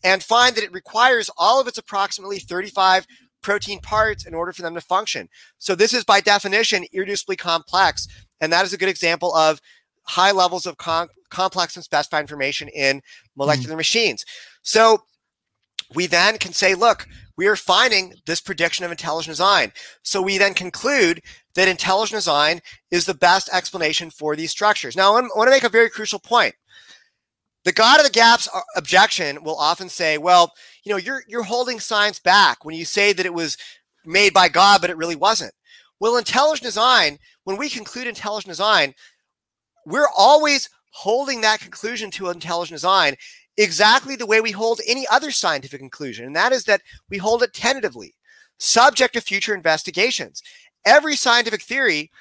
and find that it requires all of its approximately 35 protein parts in order for them to function. So this is by definition irreducibly complex. And that is a good example of high levels of complex and specified information in molecular machines. So we then can say, look, we are finding this prediction of intelligent design. So we then conclude that intelligent design is the best explanation for these structures. Now, I want to make a very crucial point. The God of the Gaps objection will often say, well, you're holding science back when you say that it was made by God, but it really wasn't. Well, intelligent design, when we conclude intelligent design, we're always holding that conclusion to intelligent design exactly the way we hold any other scientific conclusion, and that is that we hold it tentatively, subject to future investigations. Every scientific theory,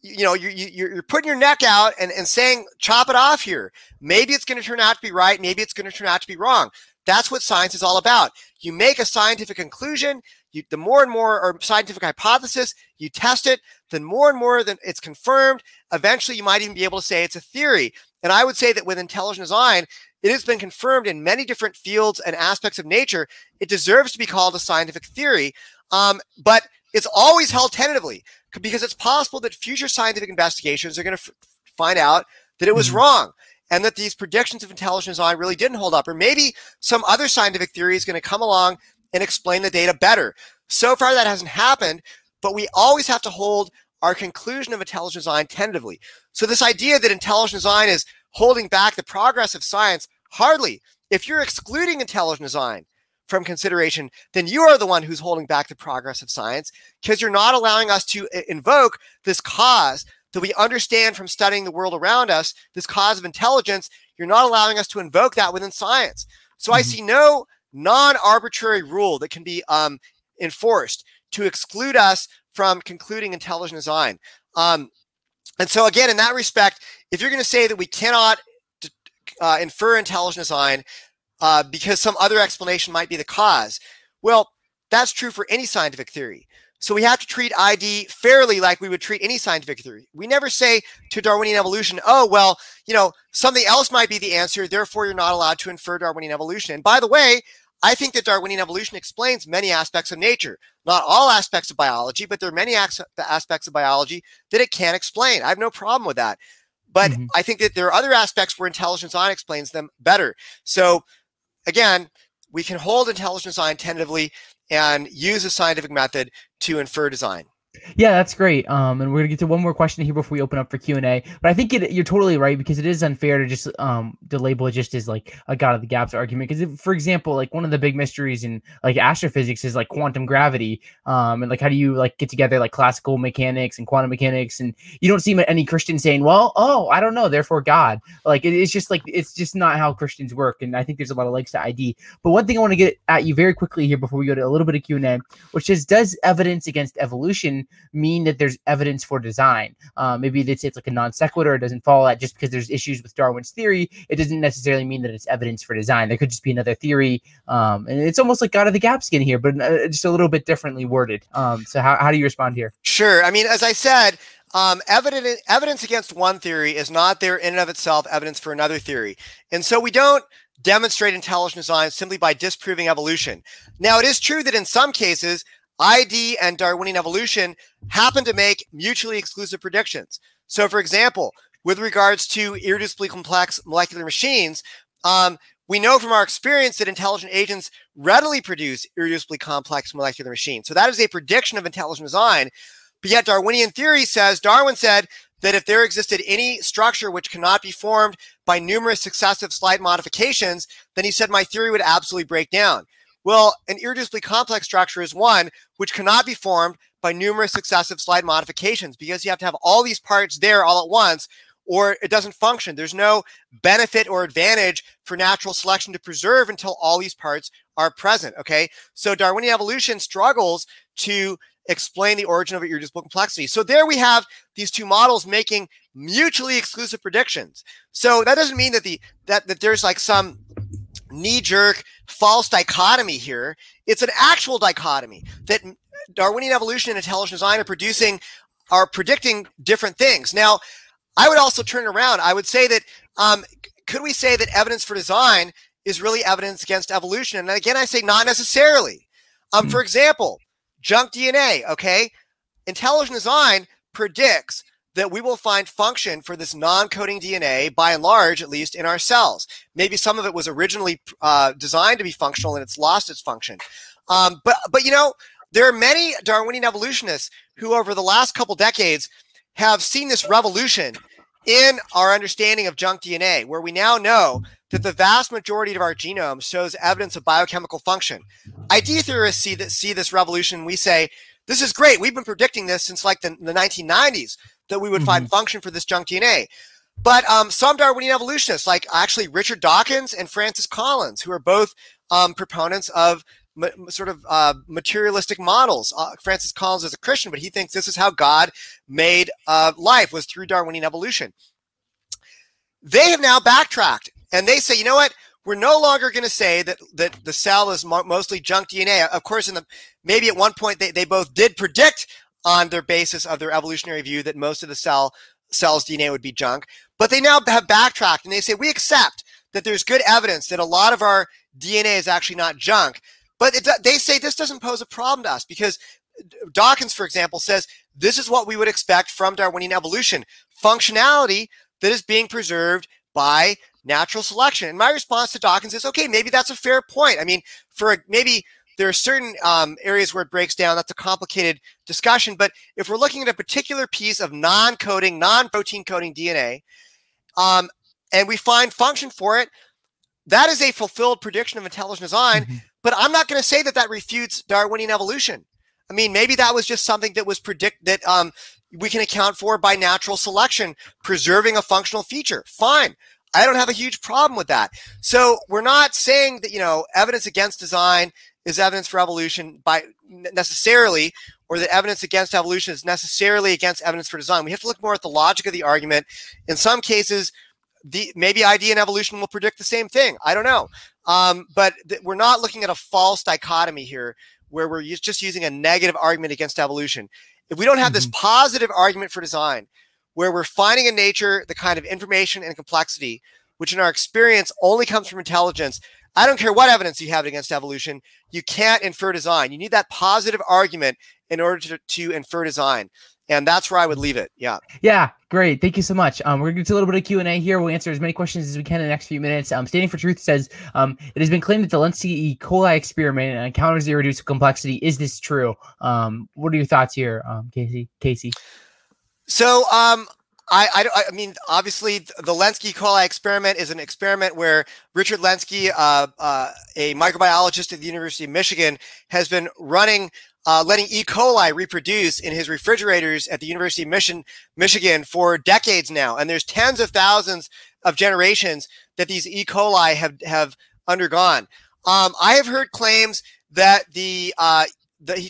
you're putting your neck out and saying, chop it off here. Maybe it's going to turn out to be right. Maybe it's going to turn out to be wrong. That's what science is all about. You make a scientific conclusion. The more and more or scientific hypothesis, you test it, then more and more then it's confirmed. Eventually, you might even be able to say it's a theory. And I would say that with intelligent design, it has been confirmed in many different fields and aspects of nature. It deserves to be called a scientific theory, but it's always held tentatively because it's possible that future scientific investigations are going to find out that it was wrong and that these predictions of intelligent design really didn't hold up. Or maybe some other scientific theory is going to come along and explain the data better. So far, that hasn't happened, but we always have to hold our conclusion of intelligent design tentatively. So this idea that intelligent design is holding back the progress of science, hardly. If you're excluding intelligent design from consideration, then you are the one who's holding back the progress of science because you're not allowing us to invoke this cause that we understand from studying the world around us, this cause of intelligence. You're not allowing us to invoke that within science. So I see no non-arbitrary rule that can be enforced to exclude us from concluding intelligent design. And so again, in that respect, if you're going to say that we cannot infer intelligent design, because some other explanation might be the cause. Well, that's true for any scientific theory. So we have to treat ID fairly like we would treat any scientific theory. We never say to Darwinian evolution, oh, well, you know, something else might be the answer, therefore you're not allowed to infer Darwinian evolution. And by the way, I think that Darwinian evolution explains many aspects of nature. Not all aspects of biology, but there are many aspects of biology that it can explain. I have no problem with that. But I think that there are other aspects where intelligence on explains them better. So again, we can hold intelligence on tentatively and use a scientific method to infer design. Yeah, that's great. And we're going to get to one more question here before we open up for Q&A. But I think you're totally right, because it is unfair to just to label it just as like a God of the Gaps argument. Because, for example, like one of the big mysteries in like astrophysics is like quantum gravity. And like how do you like get together like classical mechanics and quantum mechanics? And you don't see any Christian saying, well, oh, I don't know, therefore God. Like it's just like it's just not how Christians work. And I think there's a lot of likes to ID. But one thing I want to get at you very quickly here before we go to a little bit of Q&A, which is, does evidence against evolution mean that there's evidence for design? Maybe they'd say it's like a non sequitur. It doesn't follow that just because there's issues with Darwin's theory, it doesn't necessarily mean that it's evidence for design. There could just be another theory. And it's almost like God of the Gap skin here, but just a little bit differently worded. So how do you respond here? Sure. I mean, as I said, evidence against one theory is not there in and of itself evidence for another theory. And so we don't demonstrate intelligent design simply by disproving evolution. Now, it is true that in some cases, ID and Darwinian evolution happen to make mutually exclusive predictions. So, for example, with regards to irreducibly complex molecular machines, we know from our experience that intelligent agents readily produce irreducibly complex molecular machines. So that is a prediction of intelligent design. But yet Darwinian theory says, Darwin said that if there existed any structure which cannot be formed by numerous successive slight modifications, then he said my theory would absolutely break down. Well, an irreducibly complex structure is one which cannot be formed by numerous successive slight modifications, because you have to have all these parts there all at once, or it doesn't function. There's no benefit or advantage for natural selection to preserve until all these parts are present, okay? So Darwinian evolution struggles to explain the origin of irreducible complexity. So there we have these two models making mutually exclusive predictions. So that doesn't mean that that there's like some knee-jerk false dichotomy here. It's an actual dichotomy that Darwinian evolution and intelligent design are predicting different things. Now, I would also turn it around. I would say that, could we say that evidence for design is really evidence against evolution? And again, I say not necessarily. For example, junk DNA, okay? Intelligent design predicts that we will find function for this non-coding DNA, by and large, at least, in our cells. Maybe some of it was originally designed to be functional and it's lost its function. But you know, there are many Darwinian evolutionists who over the last couple decades have seen this revolution in our understanding of junk DNA, where we now know that the vast majority of our genome shows evidence of biochemical function. ID theorists see this revolution. We say, this is great. We've been predicting this since like the 1990s. That we would find function for this junk DNA. But some Darwinian evolutionists, like actually Richard Dawkins and Francis Collins, who are both proponents of materialistic models. Francis Collins is a Christian, but he thinks this is how God made life, was through Darwinian evolution. They have now backtracked, and they say, you know what? We're no longer going to say that the cell is mostly junk DNA. Of course, maybe at one point they both did predict on their basis of their evolutionary view that most of the cell's DNA would be junk. But they now have backtracked and they say, we accept that there's good evidence that a lot of our DNA is actually not junk. But they say this doesn't pose a problem to us, because Dawkins, for example, says this is what we would expect from Darwinian evolution, functionality that is being preserved by natural selection. And my response to Dawkins is, okay, maybe that's a fair point. I mean, there are certain areas where it breaks down. That's a complicated discussion. But if we're looking at a particular piece of non-coding, non-protein coding DNA, and we find function for it, that is a fulfilled prediction of intelligent design. But I'm not going to say that refutes Darwinian evolution. I mean, maybe that was just something that was we can account for by natural selection, preserving a functional feature. Fine. I don't have a huge problem with that. So we're not saying that, evidence against design is evidence for evolution by necessarily, or that evidence against evolution is necessarily against evidence for design. We have to look more at the logic of the argument. In some cases, maybe idea and evolution will predict the same thing. I don't know. But we're not looking at a false dichotomy here where we're just using a negative argument against evolution. If we don't have this positive argument for design, where we're finding in nature the kind of information and complexity, which in our experience only comes from intelligence, I don't care what evidence you have against evolution, you can't infer design. You need that positive argument in order to infer design. And that's where I would leave it. Yeah. Yeah. Great. Thank you so much. We're going to do a little bit of Q&A here. We'll answer as many questions as we can in the next few minutes. Standing for Truth says, it has been claimed that the Lenski E. coli experiment encounters irreducible complexity. Is this true? What are your thoughts here, Casey? So I mean, obviously, the Lenski E. coli experiment is an experiment where Richard Lenski, a microbiologist at the University of Michigan, has been running letting E. coli reproduce in his refrigerators at the University of Michigan for decades now. And there's tens of thousands of generations that these E. coli have undergone. I have heard claims that he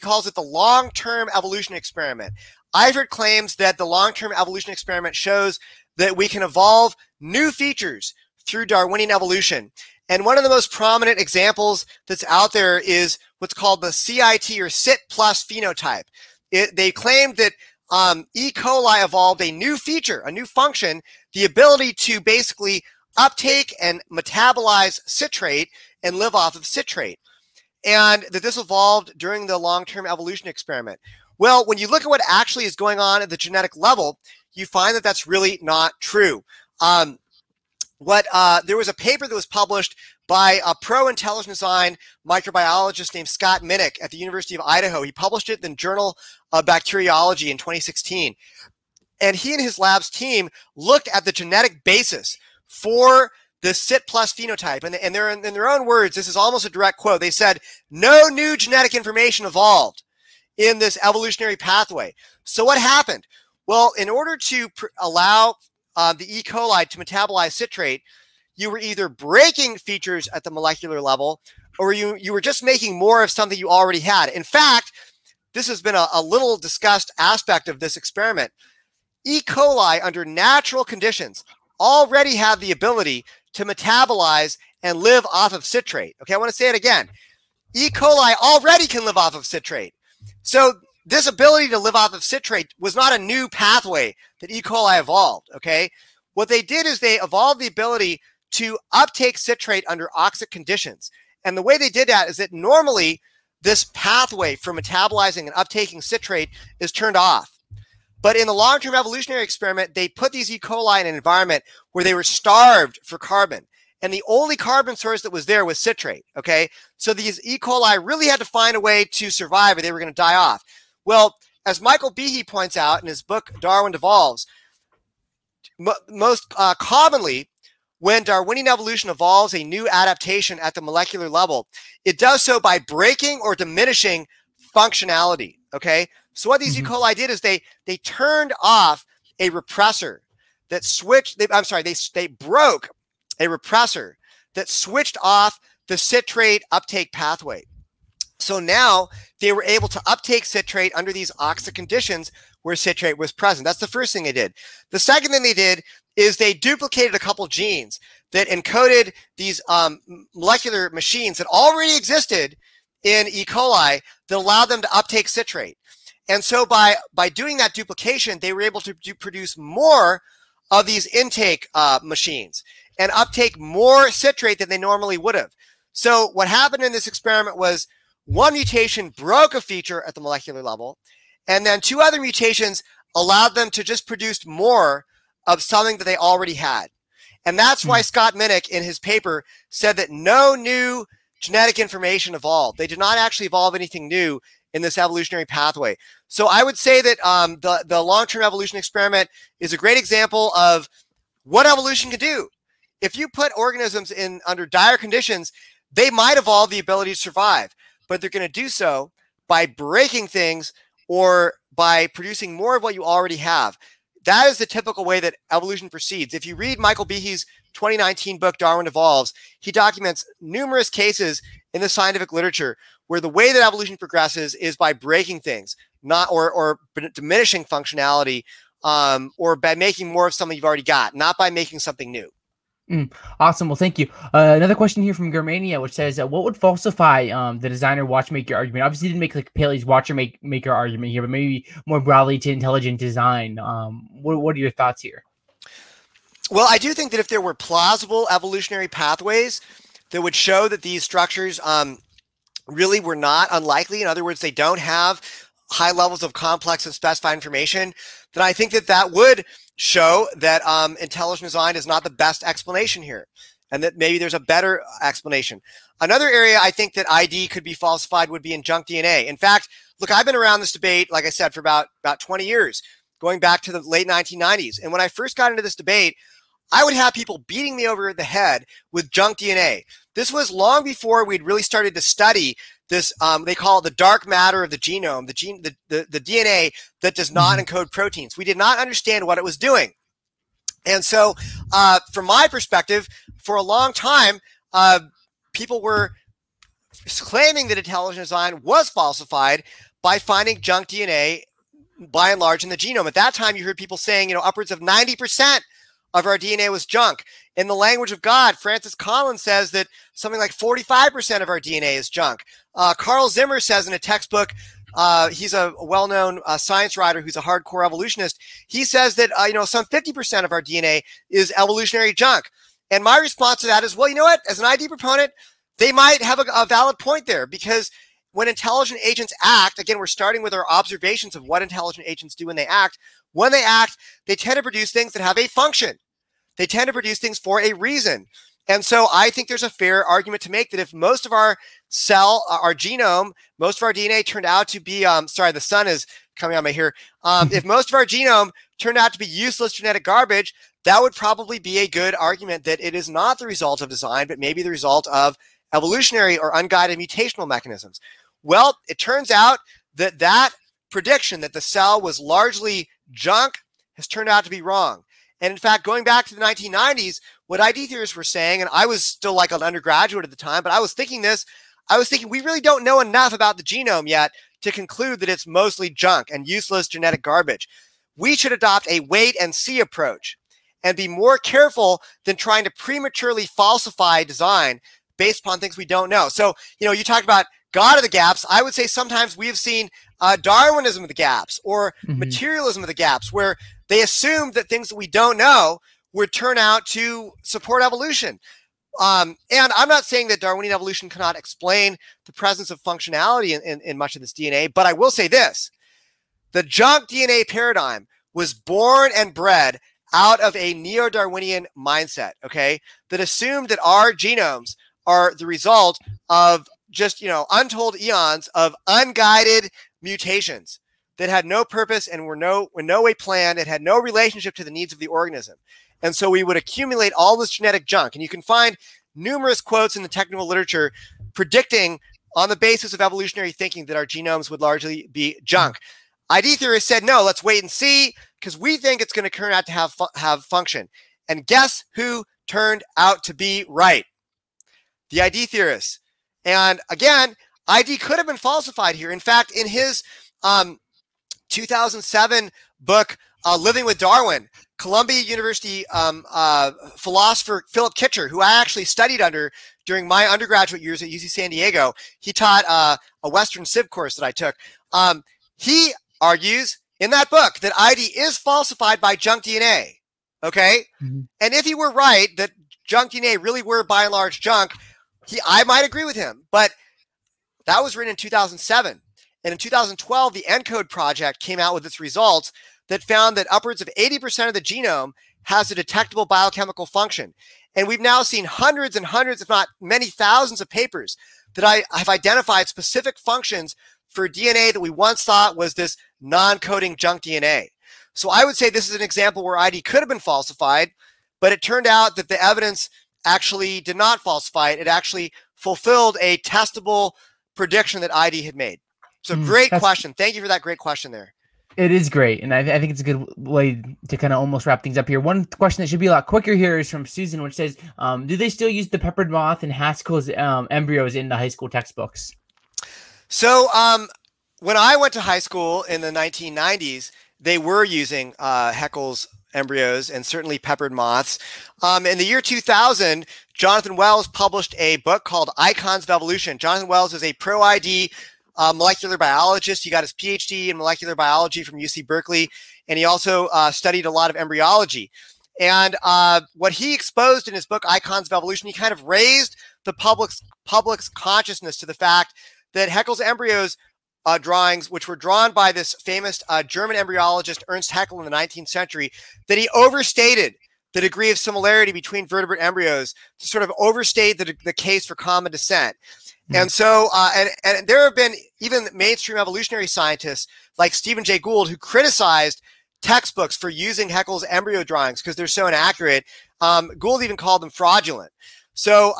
calls it the long-term evolution experiment. I've heard claims that the long-term evolution experiment shows that we can evolve new features through Darwinian evolution. And one of the most prominent examples that's out there is what's called the CIT or CIT plus phenotype. They claimed that E. coli evolved a new feature, a new function, the ability to basically uptake and metabolize citrate and live off of citrate, and that this evolved during the long-term evolution experiment. Well, when you look at what actually is going on at the genetic level, you find that that's really not true. There was a paper that was published by a pro-intelligent design microbiologist named Scott Minnick at the University of Idaho. He published it in the Journal of Bacteriology in 2016. And he and his lab's team looked at the genetic basis for the CIT plus phenotype. And they're in their own words, this is almost a direct quote. They said, "No new genetic information evolved in this evolutionary pathway." So what happened? Well, in order to allow the E. coli to metabolize citrate, you were either breaking features at the molecular level, or you were just making more of something you already had. In fact, this has been a little discussed aspect of this experiment. E. coli, under natural conditions, already had the ability to metabolize and live off of citrate. Okay, I want to say it again. E. coli already can live off of citrate. So this ability to live off of citrate was not a new pathway that E. coli evolved, okay? What they did is they evolved the ability to uptake citrate under oxic conditions. And the way they did that is that normally this pathway for metabolizing and uptaking citrate is turned off. But in the long-term evolutionary experiment, they put these E. coli in an environment where they were starved for carbon. And the only carbon source that was there was citrate, okay? So these E. coli really had to find a way to survive or they were going to die off. Well, as Michael Behe points out in his book, Darwin Devolves, most commonly, when Darwinian evolution evolves a new adaptation at the molecular level, it does so by breaking or diminishing functionality, okay? So what these E. coli did is they turned off a repressor that switched, they broke a repressor that switched off the citrate uptake pathway. So now they were able to uptake citrate under these oxic conditions where citrate was present. That's the first thing they did. The second thing they did is they duplicated a couple genes that encoded these molecular machines that already existed in E. coli that allowed them to uptake citrate. And so by doing that duplication, they were able to produce more of these intake machines and uptake more citrate than they normally would have. So what happened in this experiment was one mutation broke a feature at the molecular level, and then two other mutations allowed them to just produce more of something that they already had. And that's why Scott Minnick in his paper said that no new genetic information evolved. They did not actually evolve anything new in this evolutionary pathway. So I would say that the long-term evolution experiment is a great example of what evolution can do. If you put organisms in under dire conditions, they might evolve the ability to survive, but they're going to do so by breaking things or by producing more of what you already have. That is the typical way that evolution proceeds. If you read Michael Behe's 2019 book, Darwin Devolves, he documents numerous cases in the scientific literature where the way that evolution progresses is by breaking things, not or diminishing functionality, or by making more of something you've already got, not by making something new. Awesome. Well, thank you. Another question here from Germania, which says, what would falsify the designer watchmaker argument? Obviously, you didn't make like Paley's watchmaker argument here, but maybe more broadly to intelligent design. What are your thoughts here? Well, I do think that if there were plausible evolutionary pathways that would show that these structures really were not unlikely, in other words, they don't have high levels of complex and specified information, then I think that that would show that intelligent design is not the best explanation here, and that maybe there's a better explanation. Another area I think that ID could be falsified would be in junk DNA. In fact, look, I've been around this debate, like I said, for about 20 years, going back to the late 1990s. And when I first got into this debate, I would have people beating me over the head with junk DNA. This was long before we'd really started to study this, they call it the dark matter of the genome, the DNA that does not encode proteins. We did not understand what it was doing. And so from my perspective, for a long time, people were claiming that intelligent design was falsified by finding junk DNA by and large in the genome. At that time, you heard people saying, upwards of 90% of our DNA was junk. In The Language of God, Francis Collins says that something like 45% of our DNA is junk. Carl Zimmer says in a textbook, he's a well-known science writer who's a hardcore evolutionist. He says that some 50% of our DNA is evolutionary junk. And my response to that is, well, you know what? As an ID proponent, they might have a valid point there, because when intelligent agents act, again, we're starting with our observations of what intelligent agents do when they act. When they act, they tend to produce things that have a function. They tend to produce things for a reason. And so I think there's a fair argument to make that if most of our genome, most of our DNA turned out to be, sorry, the sun is coming on my hair. If most of our genome turned out to be useless genetic garbage, that would probably be a good argument that it is not the result of design, but maybe the result of evolutionary or unguided mutational mechanisms. Well, it turns out that that prediction that the cell was largely junk has turned out to be wrong. And in fact, going back to the 1990s, what ID theorists were saying, and I was still like an undergraduate at the time, but I was thinking this, we really don't know enough about the genome yet to conclude that it's mostly junk and useless genetic garbage. We should adopt a wait and see approach and be more careful than trying to prematurely falsify design based upon things we don't know. So, you talked about God of the gaps. I would say sometimes we have seen Darwinism of the gaps or materialism of the gaps, where they assumed that things that we don't know would turn out to support evolution. And I'm not saying that Darwinian evolution cannot explain the presence of functionality in much of this DNA, but I will say this. The junk DNA paradigm was born and bred out of a neo-Darwinian mindset, okay, that assumed that our genomes are the result of just, untold eons of unguided mutations that had no purpose and were in no way planned. It had no relationship to the needs of the organism. And so we would accumulate all this genetic junk. And you can find numerous quotes in the technical literature predicting on the basis of evolutionary thinking that our genomes would largely be junk. ID theorists said, no, let's wait and see, because we think it's going to turn out to have function. And guess who turned out to be right? The ID theorists. And again, ID could have been falsified here. In fact, in his 2007 book, Living with Darwin, Columbia University philosopher Philip Kitcher, who I actually studied under during my undergraduate years at UC San Diego, he taught a Western Civ course that I took. He argues in that book that ID is falsified by junk DNA, okay? And if he were right, that junk DNA really were by and large junk, I might agree with him, but that was written in 2007. And in 2012, the ENCODE project came out with its results that found that upwards of 80% of the genome has a detectable biochemical function. And we've now seen hundreds and hundreds, if not many thousands of papers that I have identified specific functions for DNA that we once thought was this non-coding junk DNA. So I would say this is an example where ID could have been falsified, but it turned out that the evidence actually did not falsify it. It actually fulfilled a testable prediction that ID had made. So great question. Thank you for that great question there. It is great. And I think it's a good way to kind of almost wrap things up here. One question that should be a lot quicker here is from Susan, which says, do they still use the peppered moth and Haskell's embryos in the high school textbooks? So when I went to high school in the 1990s, they were using Haskell's embryos and certainly peppered moths. In the year 2000, Jonathan Wells published a book called Icons of Evolution. Jonathan Wells is a ProID molecular biologist. He got his PhD in molecular biology from UC Berkeley, and he also studied a lot of embryology. And what he exposed in his book, Icons of Evolution, he kind of raised the public's consciousness to the fact that Haeckel's embryos drawings, which were drawn by this famous German embryologist, Ernst Haeckel, in the 19th century, that he overstated the degree of similarity between vertebrate embryos to sort of overstate the case for common descent. And so, and there have been even mainstream evolutionary scientists like Stephen Jay Gould who criticized textbooks for using Haeckel's embryo drawings because they're so inaccurate. Gould even called them fraudulent. So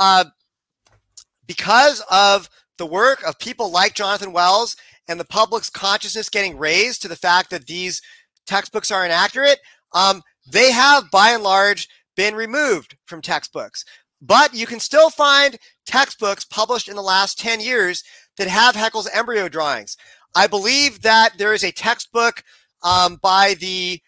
because of the work of people like Jonathan Wells and the public's consciousness getting raised to the fact that these textbooks are inaccurate, they have, by and large, been removed from textbooks. But you can still find textbooks published in the last 10 years that have Haeckel's embryo drawings. I believe that there is a textbook by the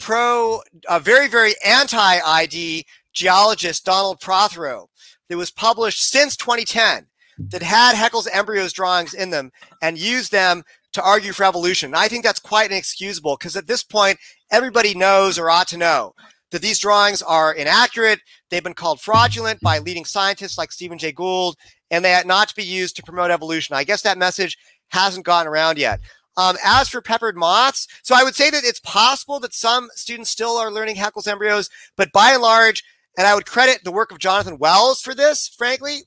very, very anti-ID geologist Donald Prothero that was published since 2010 that had Haeckel's embryos drawings in them and used them to argue for evolution. And I think that's quite inexcusable because at this point, everybody knows or ought to know that these drawings are inaccurate. They've been called fraudulent by leading scientists like Stephen Jay Gould, and they ought not to be used to promote evolution. I guess that message hasn't gotten around yet. As for peppered moths, so I would say that it's possible that some students still are learning Haeckel's embryos, but by and large, and I would credit the work of Jonathan Wells for this, frankly,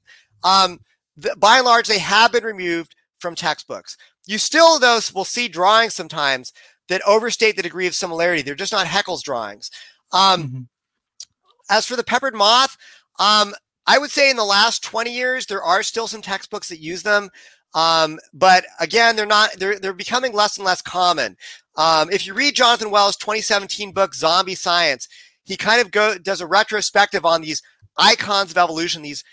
by and large, they have been removed from textbooks. You still, though, will see drawings sometimes that overstate the degree of similarity. They're just not Haeckel's drawings. As for the peppered moth, I would say in the last 20 years, there are still some textbooks that use them. But again, they're becoming less and less common. If you read Jonathan Wells' 2017 book, Zombie Science, he kind of does a retrospective on these icons of evolution, these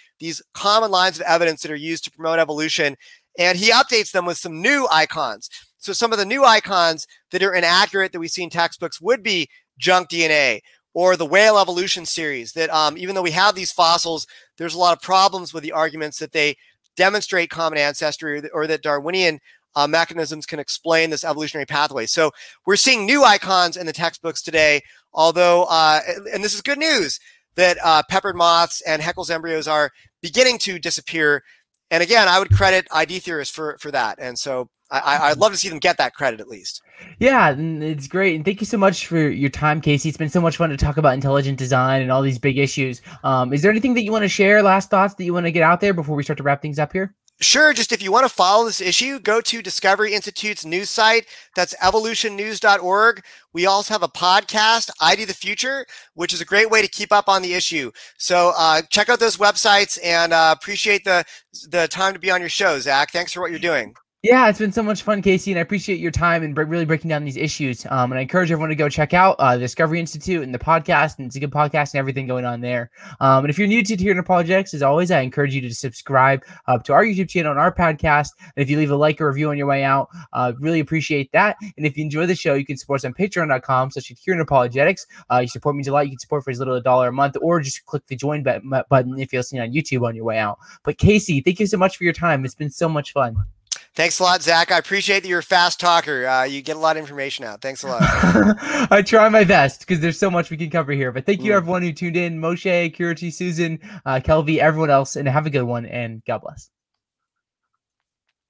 common lines of evidence that are used to promote evolution. And he updates them with some new icons. So some of the new icons that are inaccurate that we see in textbooks would be junk DNA or the whale evolution series that even though we have these fossils, there's a lot of problems with the arguments that they demonstrate common ancestry or that Darwinian mechanisms can explain this evolutionary pathway. So we're seeing new icons in the textbooks today, although, and this is good news, that peppered moths and Haeckel's embryos are beginning to disappear. And again, I would credit ID theorists for that. And so I'd love to see them get that credit at least. Yeah, it's great. And thank you so much for your time, Casey. It's been so much fun to talk about intelligent design and all these big issues. Is there anything that you want to share, last thoughts that you want to get out there before we start to wrap things up here? Sure. Just if you want to follow this issue, go to Discovery Institute's news site. That's evolutionnews.org. We also have a podcast, ID the Future, which is a great way to keep up on the issue. So check out those websites and appreciate the time to be on your show, Zach. Thanks for what you're doing. Yeah, it's been so much fun, Casey, and I appreciate your time and really breaking down these issues. And I encourage everyone to go check out the Discovery Institute and the podcast, and it's a good podcast and everything going on there. And if you're new to Here in Apologetics, as always, I encourage you to subscribe to our YouTube channel and our podcast. And if you leave a like or review on your way out, really appreciate that. And if you enjoy the show, you can support us on patreon.com/Here in Apologetics. You support means a lot. You can support for as little as $1 a month, or just click the join button if you're listening on YouTube on your way out. But Casey, thank you so much for your time. It's been so much fun. Thanks a lot, Zach. I appreciate that you're a fast talker. You get a lot of information out. Thanks a lot. I try my best because there's so much we can cover here. But thank you, everyone who tuned in. Moshe, Kirti, Susan, Kelvy, everyone else. And have a good one. And God bless.